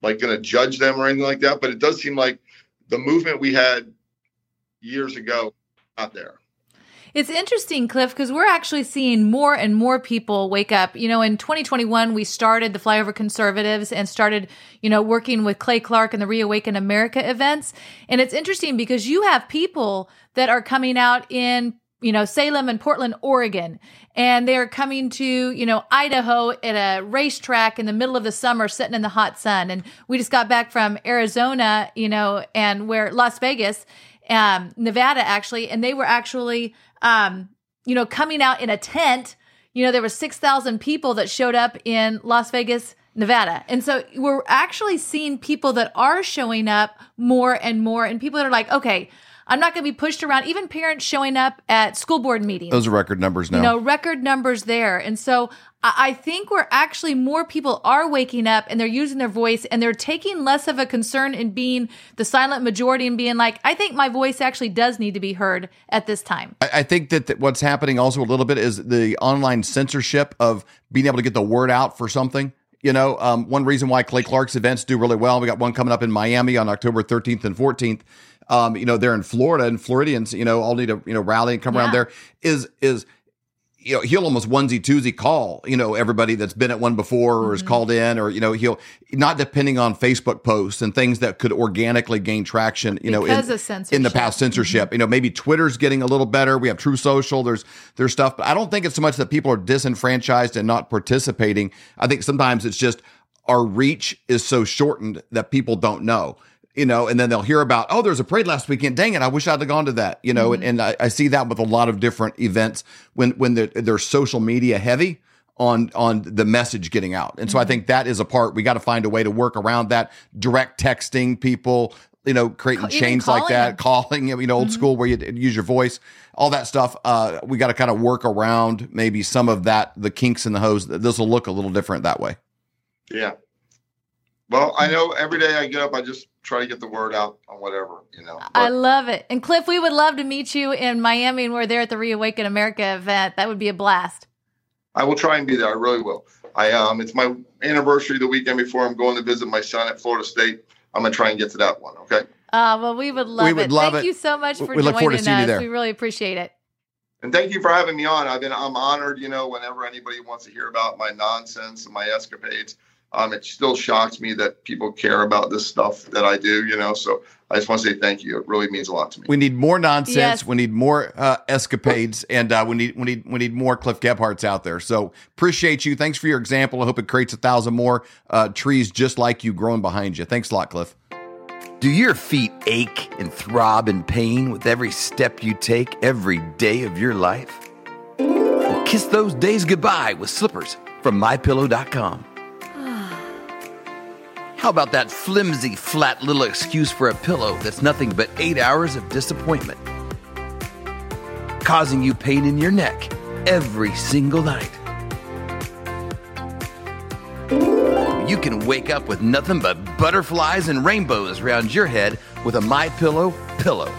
like going to judge them or anything like that. But it does seem like the movement we had years ago out there. It's interesting, Cliff, because we're actually seeing more and more people wake up. You know, in twenty twenty-one, we started the Flyover Conservatives and started, you know, working with Clay Clark and the Reawaken America events. And it's interesting because you have people that are coming out in you know, Salem and Portland, Oregon, and they're coming to, you know, Idaho at a racetrack in the middle of the summer, sitting in the hot sun. And we just got back from Arizona, you know, and where Las Vegas, um, Nevada, actually, and they were actually, um, you know, coming out in a tent. You know, there were six thousand people that showed up in Las Vegas, Nevada. And so we're actually seeing people that are showing up more and more, and people that are like, okay, I'm not going to be pushed around. Even parents showing up at school board meetings. Those are record numbers now. You know, record numbers there. And so I think we're actually more people are waking up and they're using their voice and they're taking less of a concern in being the silent majority and being like, I think my voice actually does need to be heard at this time. I, I think that, that what's happening also a little bit is the online censorship of being able to get the word out for something. You know, um, one reason why Clay Clark's events do really well, we got one coming up in Miami on October thirteenth and fourteenth. Um, you know, they're in Florida and Floridians, you know, all need to, you know, rally and come yeah. around there is, is you know, he'll almost onesie twosie call, you know, everybody that's been at one before or mm-hmm. is called in, or, you know, he'll not depending on Facebook posts and things that could organically gain traction, you know, in, in the past censorship, mm-hmm. you know, maybe Twitter's getting a little better. We have True Social, there's, there's stuff, but I don't think it's so much that people are disenfranchised and not participating. I think sometimes it's just our reach is so shortened that people don't know. You know, and then they'll hear about, oh, there's a parade last weekend. Dang it, I wish I'd have gone to that. You know, mm-hmm. and, and I, I see that with a lot of different events when when they're, they're social media heavy on on the message getting out. And mm-hmm. so I think that is a part. We got to find a way to work around that. Direct texting people, you know, creating Even chains like that, calling, you know, old mm-hmm. school where you use your voice, all that stuff. Uh, we got to kind of work around maybe some of that, the kinks in the hose. This will look a little different that way. Yeah. Well, I know every day I get up, I just try to get the word out on whatever, you know. But I love it. And Cliff, we would love to meet you in Miami, and we're there at the Reawaken America event. That would be a blast. I will try and be there. I really will. I um, it's my anniversary the weekend before. I'm going to visit my son at Florida State. I'm going to try and get to that one, okay? Uh, well, we would love we would it. Love thank it. You so much for we joining us. There. We really appreciate it. And thank you for having me on. I've been, I'm honored, you know, whenever anybody wants to hear about my nonsense and my escapades. Um, it still shocks me that people care about this stuff that I do, you know, so I just want to say thank you. It really means a lot to me. We need more nonsense. Yes. We need more uh, escapades, and uh, we need we need we need more Cliff Gepharts out there. So appreciate you. Thanks for your example. I hope it creates a thousand more uh, trees just like you growing behind you. Thanks a lot, Cliff. Do your feet ache and throb in pain with every step you take every day of your life? Well, kiss those days goodbye with slippers from my pillow dot com. How about that flimsy, flat little excuse for a pillow that's nothing but eight hours of disappointment, causing you pain in your neck every single night? You can wake up with nothing but butterflies and rainbows around your head with a MyPillow pillow.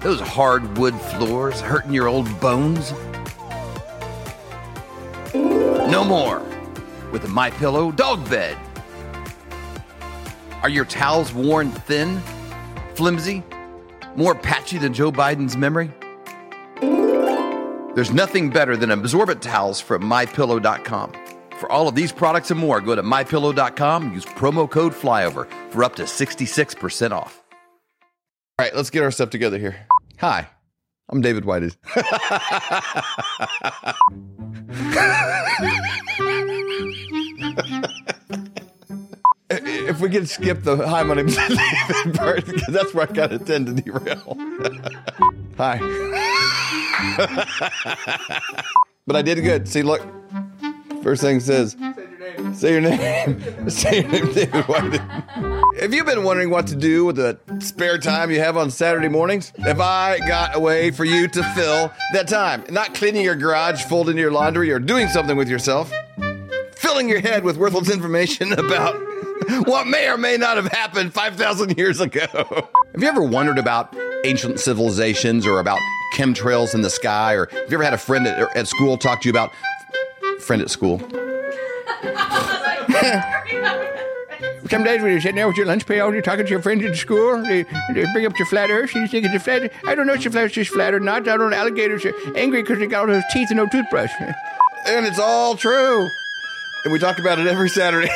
Those hard wood floors hurting your old bones? No more. With a MyPillow dog bed. Are your towels worn thin, flimsy, more patchy than Joe Biden's memory? There's nothing better than absorbent towels from my pillow dot com. For all of these products and more, go to my pillow dot com, use promo code FLYOVER for up to sixty-six percent off. All right, let's get our stuff together here. Hi, I'm David Whited. If we can skip the hi, my name's David part, because that's where I kind of tend to derail. Hi. But I did good. See, look. First thing says, say your name. Say your name, David Whited. Have you been wondering what to do with the spare time you have on Saturday mornings? Have I got a way for you to fill that time? Not cleaning your garage, folding your laundry, or doing something with yourself. Filling your head with worthless information about what may or may not have happened five thousand years ago. Have you ever wondered about ancient civilizations or about chemtrails in the sky? Or have you ever had a friend at, at school talk to you about... Friend at school. Some days when you're sitting there with your lunch pail and you're talking to your friends at school, they, they bring up your flat earth and you think it's a flat earth. I don't know if it's just flat or not. I don't know. Alligators are angry because they got all those teeth and no toothbrush. And it's all true. And we talk about it every Saturday.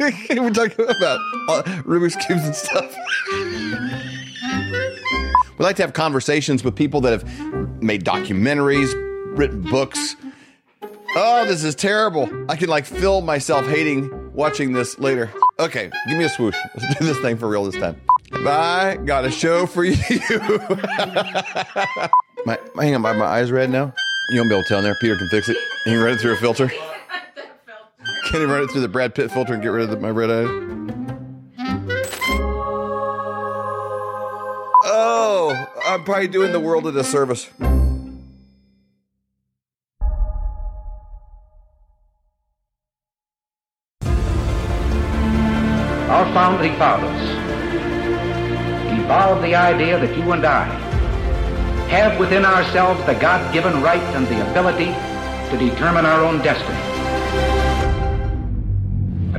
We talk about uh, Rubik's Cubes and stuff. We like to have conversations with people that have made documentaries, written books. Oh, this is terrible. I can like feel myself hating watching this later. Okay, give me a swoosh. Let's do this thing for real this time. Have I got a show for you? my, my, hang on, my, my eyes red now. You won't be able to tell in there. Peter can fix it. He can run it through a filter. Can he run it through the Brad Pitt filter and get rid of the, my red eyes? Oh, I'm probably doing the world a disservice. Our founding fathers evolved the idea that you and I have within ourselves the God-given right and the ability to determine our own destiny.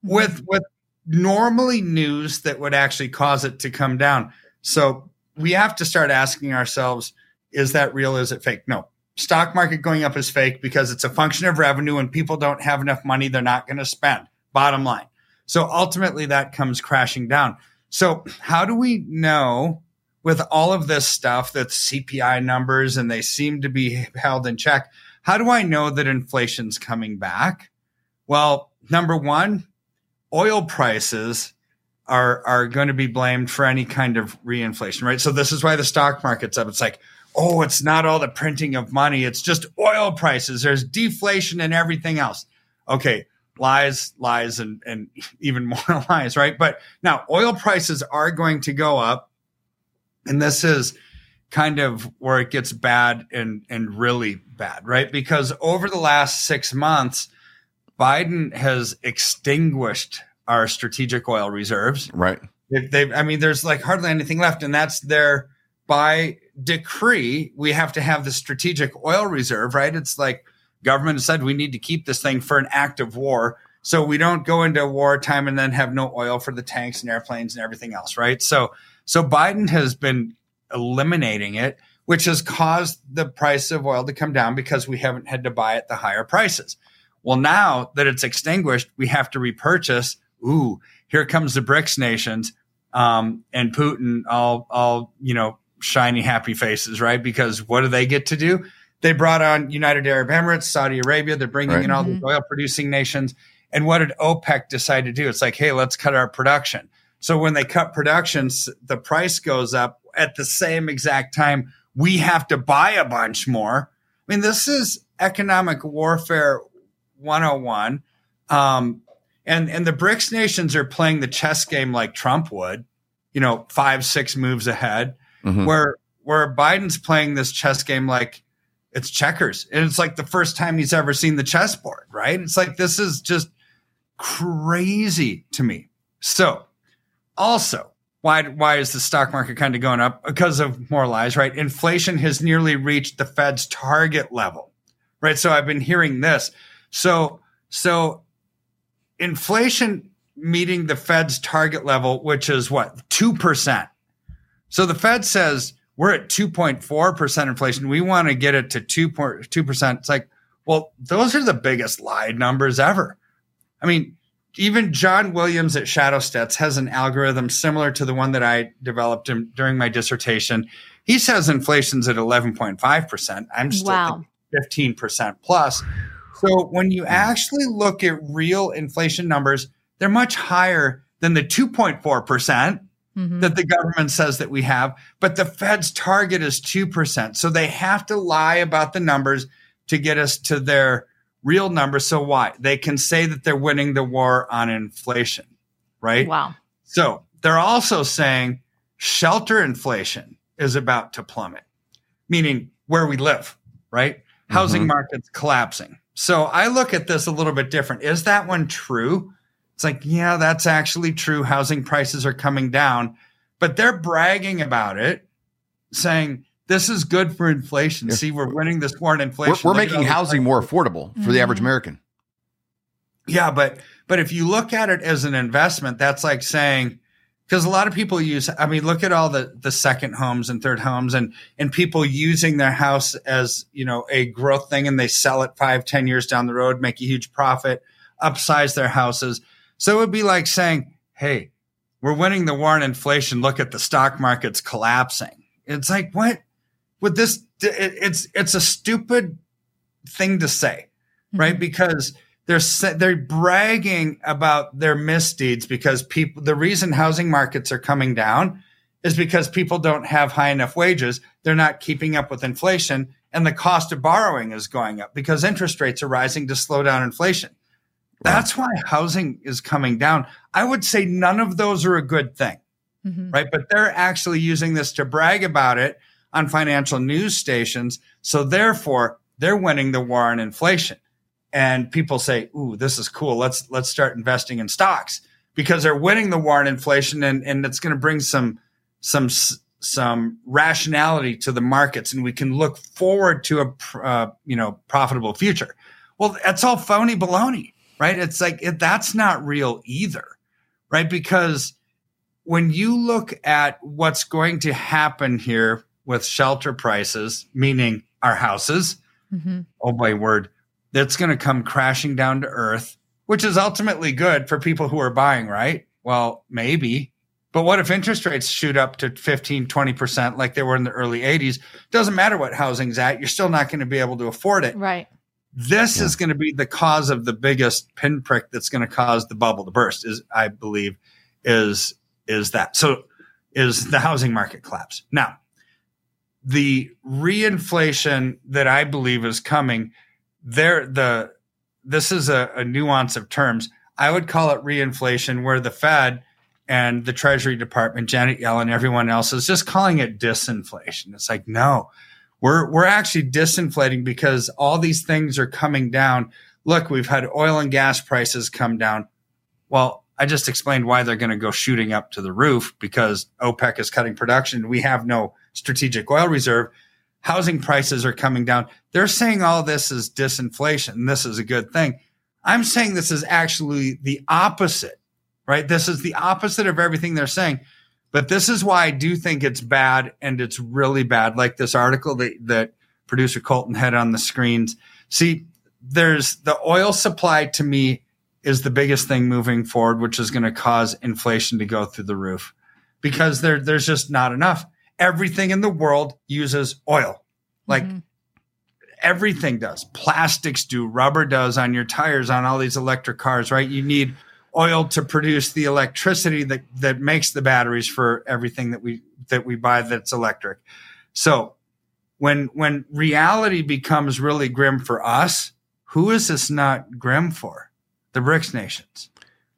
with with normally news that would actually cause it to come down. So we have to start asking ourselves, is that real? Is it fake? No. Stock market going up is fake because it's a function of revenue and people don't have enough money. They're not going to spend, bottom line. So ultimately that comes crashing down. So how do we know with all of this stuff that's C P I numbers and they seem to be held in check? How do I know that inflation's coming back? Well, number one, oil prices are, are going to be blamed for any kind of reinflation, right? So this is why the stock market's up. It's like, oh, it's not all the printing of money. It's just oil prices. There's deflation and everything else. Okay, lies, lies, and, and even more lies, right? But now oil prices are going to go up. And this is kind of where it gets bad and, and really bad, right? Because over the last six months, Biden has extinguished our strategic oil reserves. Right. They've, they've, I mean, there's like hardly anything left. And that's their, by decree, we have to have the strategic oil reserve, right? It's like government said we need to keep this thing for an act of war. So we don't go into wartime and then have no oil for the tanks and airplanes and everything else, right? So so Biden has been eliminating it, which has caused the price of oil to come down because we haven't had to buy at the higher prices. Well, now that it's extinguished, we have to repurchase. Ooh, here comes the BRICS nations um, and Putin all, all, you know, shiny happy faces, right? Because what do they get to do? They brought on United Arab Emirates, Saudi Arabia. They're bringing right. in all mm-hmm. the oil producing nations. And what did OPEC decide to do? It's like, hey, let's cut our production. So when they cut production, the price goes up at the same exact time. We have to buy a bunch more. I mean, this is economic warfare one oh one. Um, and, and the BRICS nations are playing the chess game like Trump would, you know, five, six moves ahead. Mm-hmm. Where where Biden's playing this chess game like it's checkers. And it's like the first time he's ever seen the chessboard, right? It's like this is just crazy to me. So also, why why is the stock market kind of going up? Because of more lies, right? Inflation has nearly reached the Fed's target level, right? So I've been hearing this. So so inflation meeting the Fed's target level, which is what, two percent. So the Fed says we're at two point four percent inflation. We want to get it to two point two percent. It's like, well, those are the biggest lie numbers ever. I mean, even John Williams at Shadowstats has an algorithm similar to the one that I developed in, during my dissertation. He says inflation's at eleven point five percent. I'm still wow. thinking fifteen percent plus. So when you actually look at real inflation numbers, they're much higher than the two point four percent. Mm-hmm. that the government says that we have, but the Fed's target is two percent. So they have to lie about the numbers to get us to their real numbers. So why? They can say that they're winning the war on inflation, right? Wow. So they're also saying shelter inflation is about to plummet, meaning where we live, right? Mm-hmm. Housing market's collapsing. So I look at this a little bit different. Is that one true? It's like, yeah, that's actually true. Housing prices are coming down, but they're bragging about it, saying this is good for inflation. Yeah. See, we're winning this war on inflation. We're, we're making housing prices more affordable for mm-hmm. the average American. Yeah, but but if you look at it as an investment, that's like saying, because a lot of people use, I mean, look at all the, the second homes and third homes and and people using their house as, you know, a growth thing, and they sell it five, ten years down the road, make a huge profit, upsize their houses. So it would be like saying, hey, we're winning the war on inflation. Look at the stock market's collapsing. It's like, what would this? It's it's a stupid thing to say, right? Mm-hmm. Because they're they're bragging about their misdeeds because people. The reason housing markets are coming down is because people don't have high enough wages. They're not keeping up with inflation, and the cost of borrowing is going up because interest rates are rising to slow down inflation. Right. That's why housing is coming down. I would say none of those are a good thing, mm-hmm. right? But they're actually using this to brag about it on financial news stations. So therefore, they're winning the war on inflation. And people say, ooh, this is cool. Let's let's start investing in stocks because they're winning the war on inflation, and, and it's going to bring some some some rationality to the markets, and we can look forward to a uh, you know profitable future. Well, that's all phony baloney, right? It's like it, that's not real either, right? Because when you look at what's going to happen here with shelter prices, meaning our houses, mm-hmm. oh my word, that's going to come crashing down to earth, which is ultimately good for people who are buying, right? Well, maybe. But what if interest rates shoot up to fifteen, twenty percent like they were in the early eighties? Doesn't matter what housing's at. You're still not going to be able to afford it. Right. This yeah. is going to be the cause of the biggest pinprick that's going to cause the bubble to burst, is I believe, is is that. So is the housing market collapse. Now, the reinflation that I believe is coming, there the this is a, a nuance of terms. I would call it reinflation, where the Fed and the Treasury Department, Janet Yellen, everyone else is just calling it disinflation. It's like, no, we're we're actually disinflating because all these things are coming down. Look, we've had oil and gas prices come down. Well, I just explained why they're going to go shooting up to the roof because OPEC is cutting production. We have no strategic oil reserve. Housing prices are coming down. They're saying all this is disinflation, and this is a good thing. I'm saying this is actually the opposite. Right? This is the opposite of everything they're saying. But this is why I do think it's bad, and it's really bad. Like this article that, that producer Colton had on the screens. See, there's the oil supply to me is the biggest thing moving forward, which is going to cause inflation to go through the roof because there, there's just not enough. Everything in the world uses oil. Like mm-hmm. everything does. Plastics do, rubber does on your tires, on all these electric cars, right? You need oil to produce the electricity that, that makes the batteries for everything that we that we buy that's electric. So when when reality becomes really grim for us, who is this not grim for? The BRICS nations,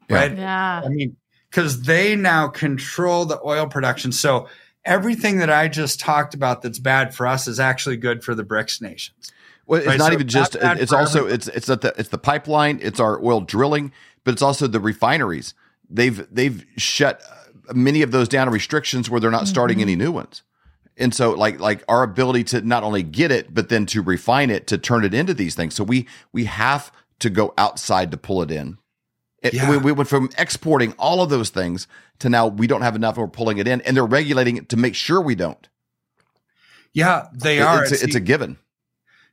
right? Yeah. I mean, because they now control the oil production. So everything that I just talked about that's bad for us is actually good for the BRICS nations. Well, it's right, not so even just, not it's also, everyone. it's, it's at the, it's the pipeline, it's our oil drilling, but it's also the refineries. They've, they've shut many of those down to restrictions where they're not mm-hmm. starting any new ones. And so like, like our ability to not only get it, but then to refine it, to turn it into these things. So we, we have to go outside to pull it in. It, yeah. we, we went from exporting all of those things to now we don't have enough and we're pulling it in, and they're regulating it to make sure we don't. Yeah, they it, are. It's, it's, a, it's a given.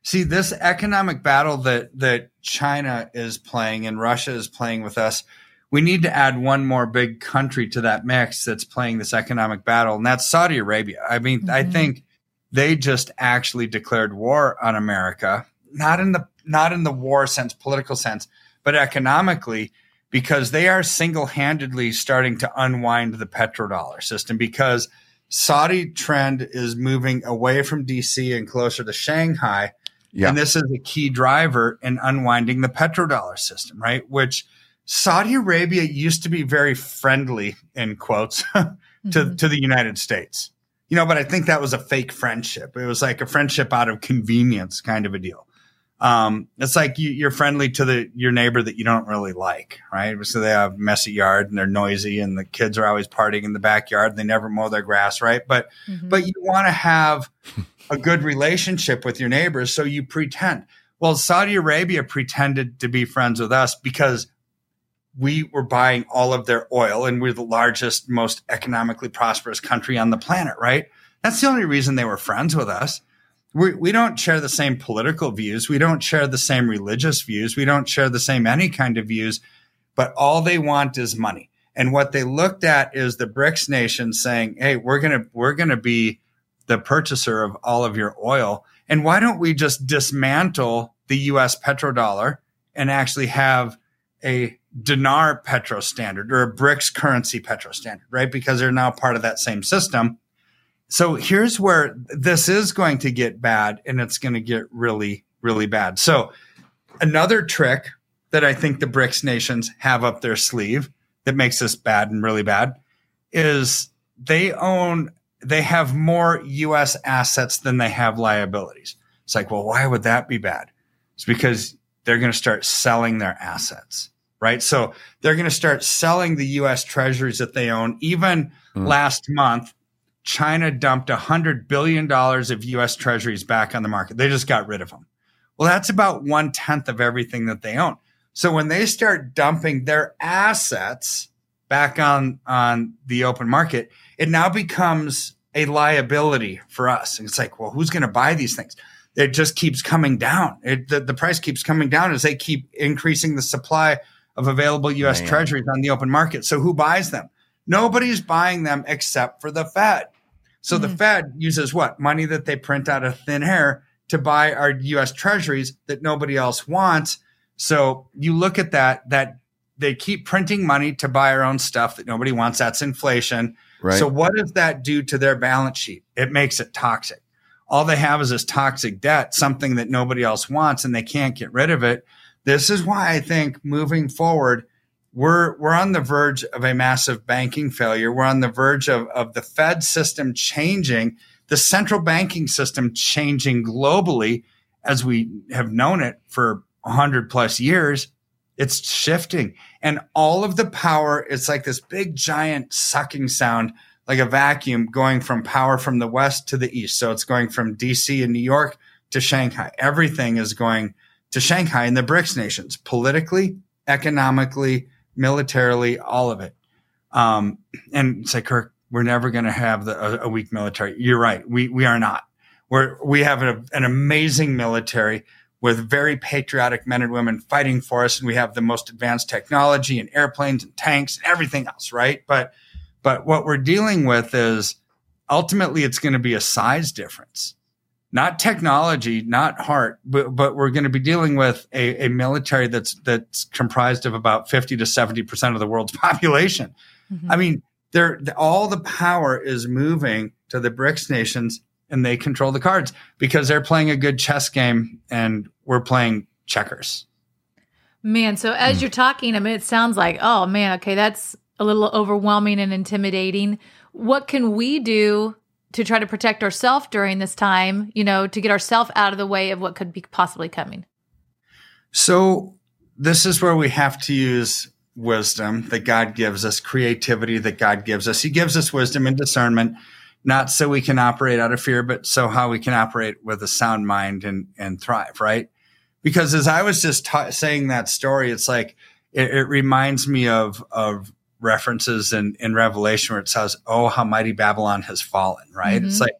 See, this economic battle that, that China is playing and Russia is playing with us, we need to add one more big country to that mix that's playing this economic battle, and that's Saudi Arabia. I mean, mm-hmm. I think they just actually declared war on America, not in the not in the war sense, political sense, but economically, because they are single-handedly starting to unwind the petrodollar system because Saudi trend is moving away from D C and closer to Shanghai. Yeah. And this is a key driver in unwinding the petrodollar system, right? Which Saudi Arabia used to be very friendly, in quotes, to, mm-hmm. to the United States. You know, but I think that was a fake friendship. It was like a friendship out of convenience kind of a deal. Um, it's like you, you're friendly to the your neighbor that you don't really like, right? So they have a messy yard and they're noisy and the kids are always partying in the backyard and they never mow their grass, right? But mm-hmm. but you want to have a good relationship with your neighbors, so you pretend. Well, Saudi Arabia pretended to be friends with us because we were buying all of their oil and we're the largest, most economically prosperous country on the planet, right? That's the only reason they were friends with us. We, we don't share the same political views. We don't share the same religious views. We don't share the same any kind of views, but all they want is money. And what they looked at is the BRICS nation saying, hey, we're going to we're going to be the purchaser of all of your oil. And why don't we just dismantle the U S petrodollar and actually have a dinar petro standard or a BRICS currency petro standard, right? Because they're now part of that same system. So here's where this is going to get bad, and it's going to get really, really bad. So another trick that I think the BRICS nations have up their sleeve that makes this bad and really bad is they own, they have more U S assets than they have liabilities. It's like, well, why would that be bad? It's because they're going to start selling their assets, right? So they're going to start selling the U S treasuries that they own. Even mm. last month, China dumped one hundred billion dollars of U S treasuries back on the market. They just got rid of them. Well, that's about one-tenth of everything that they own. So when they start dumping their assets back on, on the open market, it now becomes a liability for us. And it's like, well, who's going to buy these things? It just keeps coming down. It, the, the price keeps coming down as they keep increasing the supply of available U S Man. treasuries on the open market. So who buys them? Nobody's buying them except for the Fed. So mm-hmm. the Fed uses what? Money that they print out of thin air to buy our U S treasuries that nobody else wants. So you look at that, that they keep printing money to buy our own stuff that nobody wants. That's inflation. Right. So what does that do to their balance sheet? It makes it toxic. All they have is this toxic debt, something that nobody else wants, and they can't get rid of it. This is why I think moving forward, we're we're on the verge of a massive banking failure. We're on the verge of, of the Fed system changing, the central banking system changing globally, as we have known it for one hundred plus years. It's shifting. And all of the power, it's like this big, giant sucking sound, like a vacuum going from power from the west to the east. So it's going from D C and New York to Shanghai. Everything is going to Shanghai and the BRICS nations, politically, economically, militarily, all of it. Um, and say, Kirk, we're never going to have the, a, a weak military. You're right. We we are not. We're, we have a, an amazing military with very patriotic men and women fighting for us. And we have the most advanced technology and airplanes and tanks and everything else, right? But But what we're dealing with is ultimately it's going to be a size difference, not technology, not heart, but, but we're going to be dealing with a, a military that's that's comprised of about fifty to seventy percent of the world's population. Mm-hmm. I mean, they're, all the power is moving to the BRICS nations, and they control the cards because they're playing a good chess game and we're playing checkers. Man, so as mm. you're talking, I mean, it sounds like, oh, man, okay, that's a little overwhelming and intimidating. What can we do to try to protect ourselves during this time, you know, to get ourselves out of the way of what could be possibly coming? So this is where we have to use wisdom that God gives us, creativity that God gives us. He gives us wisdom and discernment, not so we can operate out of fear, but so how we can operate with a sound mind and, and thrive, right? Because as I was just ta- saying that story, it's like, it, it reminds me of, of, references in, in Revelation where it says, oh, how mighty Babylon has fallen, right? Mm-hmm. It's like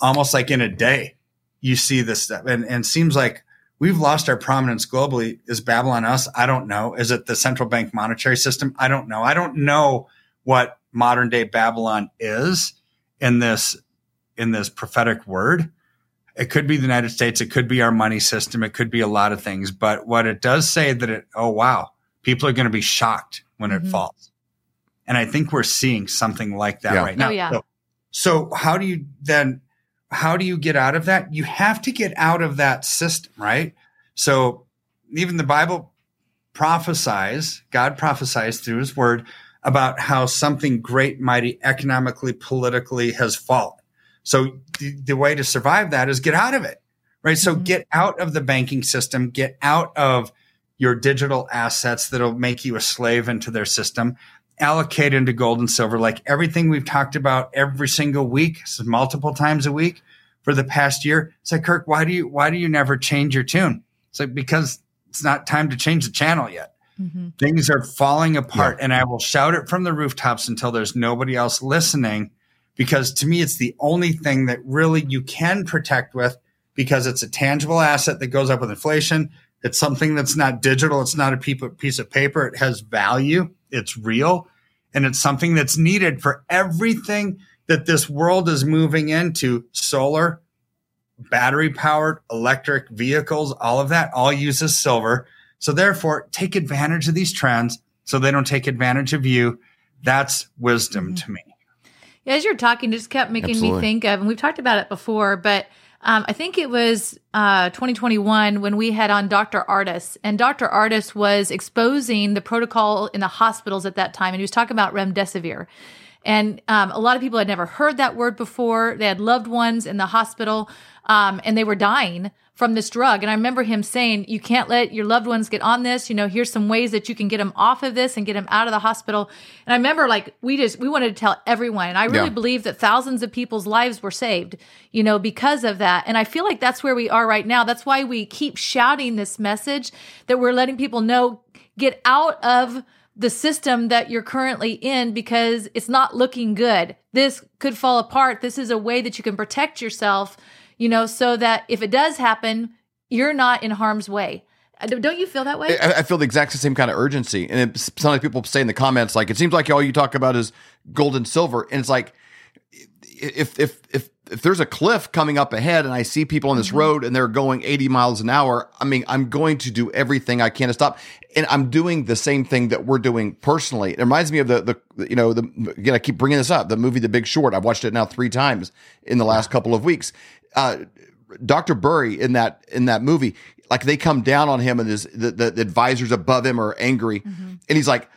almost like in a day you see this stuff. And, and it seems like we've lost our prominence globally. Is Babylon us? I don't know. Is it the central bank monetary system? I don't know. I don't know what modern day Babylon is in this, in this prophetic word. It could be the United States. It could be our money system. It could be a lot of things. But what it does say that it, oh, wow, people are going to be shocked when mm-hmm. it falls. And I think we're seeing something like that yeah. right now. Oh, yeah. so, so how do you then, how do you get out of that? You have to get out of that system, right? So even the Bible prophesies, God prophesies through his word about how something great, mighty, economically, politically has fallen. So the, the way to survive that is get out of it, right? So mm-hmm. get out of the banking system, get out of your digital assets that'll make you a slave into their system. Allocate into gold and silver, like everything we've talked about every single week, multiple times a week for the past year. It's like, Kirk, why do you, why do you never change your tune? It's like, because it's not time to change the channel yet. Mm-hmm. Things are falling apart yeah. and I will shout it from the rooftops until there's nobody else listening, because to me, it's the only thing that really you can protect with, because it's a tangible asset that goes up with inflation. It's something that's not digital. It's not a piece of paper. It has value. It's real. And it's something that's needed for everything that this world is moving into: solar, battery powered, electric vehicles, all of that, all uses silver. So therefore, take advantage of these trends so they don't take advantage of you. That's wisdom mm-hmm. to me. Yeah, as you're talking, it just kept making Absolutely. me think of, and we've talked about it before, but um, I think it was uh, twenty twenty-one when we had on Doctor Artis, and Doctor Artis was exposing the protocol in the hospitals at that time, and he was talking about remdesivir. And um, a lot of people had never heard that word before. They had loved ones in the hospital, um, and they were dying from this drug. And I remember him saying, you can't let your loved ones get on this. You know, here's some ways that you can get them off of this and get them out of the hospital. And I remember, like, we just, we wanted to tell everyone. And I really yeah. believe that thousands of people's lives were saved, you know, because of that. And I feel like that's where we are right now. That's why we keep shouting this message that we're letting people know, get out of the system that you're currently in because it's not looking good. This could fall apart. This is a way that you can protect yourself, you know, so that if it does happen, you're not in harm's way. Don't you feel that way? I, I feel the exact same kind of urgency. And it, sometimes people say in the comments, like, it seems like all you talk about is gold and silver. And it's like, if if if if there's a cliff coming up ahead and I see people on this mm-hmm. road and they're going eighty miles an hour, I mean, I'm going to do everything I can to stop. And I'm doing the same thing that we're doing personally. It reminds me of the, the you know, the again, I keep bringing this up, the movie The Big Short. I've watched it now three times in the last couple of weeks. Uh, Doctor Burry in that in that movie, like they come down on him and his, the, the, the advisors above him are angry. Mm-hmm. And he's like,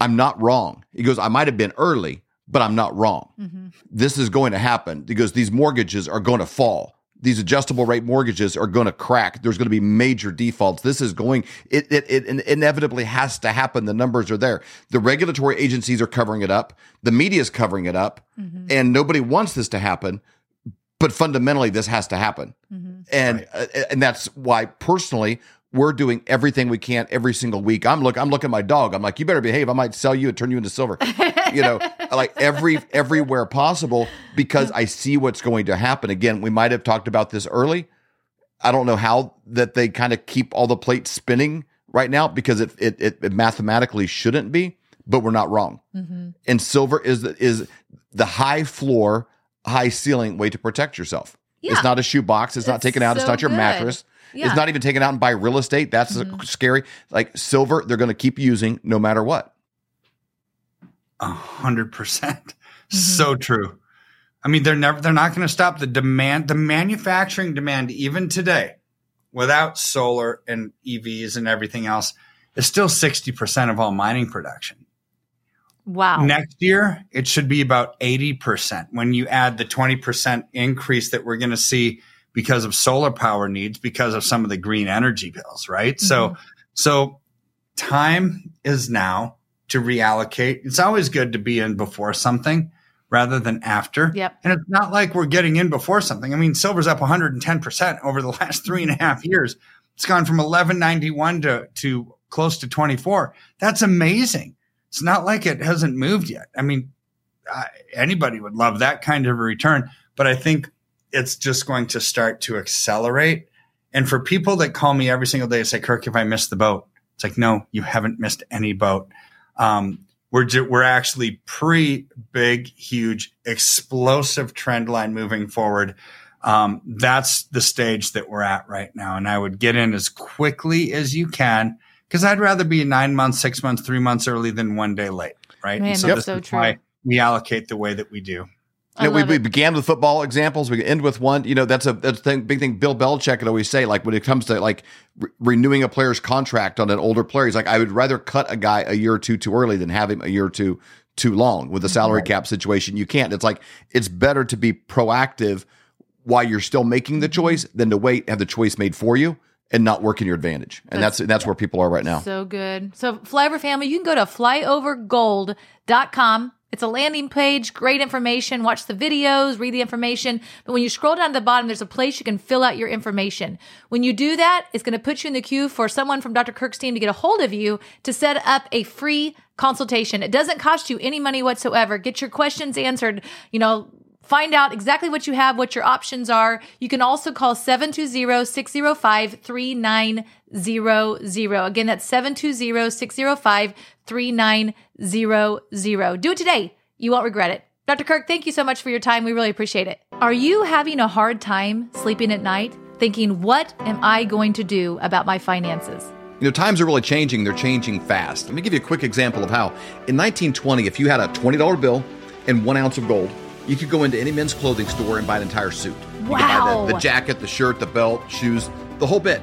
I'm not wrong. He goes, I might have been early, but I'm not wrong. Mm-hmm. This is going to happen because these mortgages are going to fall. These adjustable rate mortgages are going to crack. There's going to be major defaults. This is going, it, it, it inevitably has to happen. The numbers are there. The regulatory agencies are covering it up. The media is covering it up. Mm-hmm. And nobody wants this to happen. But fundamentally, this has to happen. Mm-hmm. And right. uh, and that's why, personally, we're doing everything we can every single week. I'm look, I'm looking at my dog. I'm like, you better behave. I might sell you and turn you into silver. You know, like every everywhere possible, because I see what's going to happen. Again, we might have talked about this early. I don't know how that they kind of keep all the plates spinning right now, because it it, it, it mathematically shouldn't be, but we're not wrong. Mm-hmm. And silver is is the high floor, high ceiling way to protect yourself. Yeah. It's not a shoebox. It's, it's not taken out. So it's not your good. mattress. Yeah. It's not even taken out and buy real estate. That's mm-hmm. scary. Like silver, they're going to keep using no matter what. A hundred percent. So true. I mean, they're never, they're not going to stop the demand, the manufacturing demand, even today without solar and E Vs and everything else, is still sixty percent of all mining production. Wow. Next year, it should be about eighty percent when you add the twenty percent increase that we're going to see because of solar power needs, because of some of the green energy bills, right? Mm-hmm. So, so time is now to reallocate. It's always good to be in before something rather than after. Yep. And it's not like we're getting in before something. I mean, silver's up one hundred ten percent over the last three and a half years. It's gone from eleven ninety-one to, to close to twenty-four. That's amazing. It's not like it hasn't moved yet. I mean, I, anybody would love that kind of a return, but I think it's just going to start to accelerate. And for people that call me every single day and say, Kirk, if I missed the boat, it's like, no, you haven't missed any boat. Um, we're, we're actually pre big, huge, explosive trend line moving forward. Um, that's the stage that we're at right now. And I would get in as quickly as you can, because I'd rather be nine months, six months, three months early than one day late, right? Man, and so yep. this so is true. Why we allocate the way that we do. You know, we, we began with football examples. We end with one. You know, that's a that's a thing, big thing. Bill Belichick would always say, like, when it comes to like re- renewing a player's contract on an older player, he's like, I would rather cut a guy a year or two too early than have him a year or two too long. With the salary right. cap situation, you can't. It's like it's better to be proactive while you're still making the choice than to wait, have the choice made for you, and not work in your advantage. And that's that's, that's where people are right now. So good. So Flyover family, you can go to flyover gold dot com. It's a landing page, great information. Watch the videos, read the information. But when you scroll down to the bottom, there's a place you can fill out your information. When you do that, it's going to put you in the queue for someone from Doctor Kirk's team to get a hold of you to set up a free consultation. It doesn't cost you any money whatsoever. Get your questions answered, you know, Find out exactly what you have, what your options are. You can also call seven two zero, six zero five, three nine zero zero. Again, that's seven two zero, six zero five, three nine zero zero. Do it today. You won't regret it. Doctor Kirk, thank you so much for your time. We really appreciate it. Are you having a hard time sleeping at night, thinking, what am I going to do about my finances? You know, times are really changing. They're changing fast. Let me give you a quick example of how. In nineteen twenty, if you had a twenty dollar bill and one ounce of gold, you could go into any men's clothing store and buy an entire suit. You wow. Could buy the, the jacket, the shirt, the belt, shoes, the whole bit.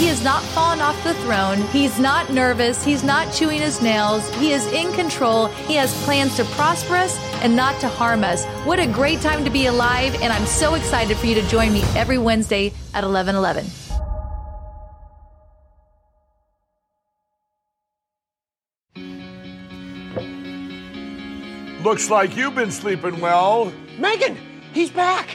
He has not fallen off the throne. He's not nervous. He's not chewing his nails. He is in control. He has plans to prosper us and not to harm us. What a great time to be alive. And I'm so excited for you to join me every Wednesday at eleven eleven. Looks like you've been sleeping well. Megan, he's back,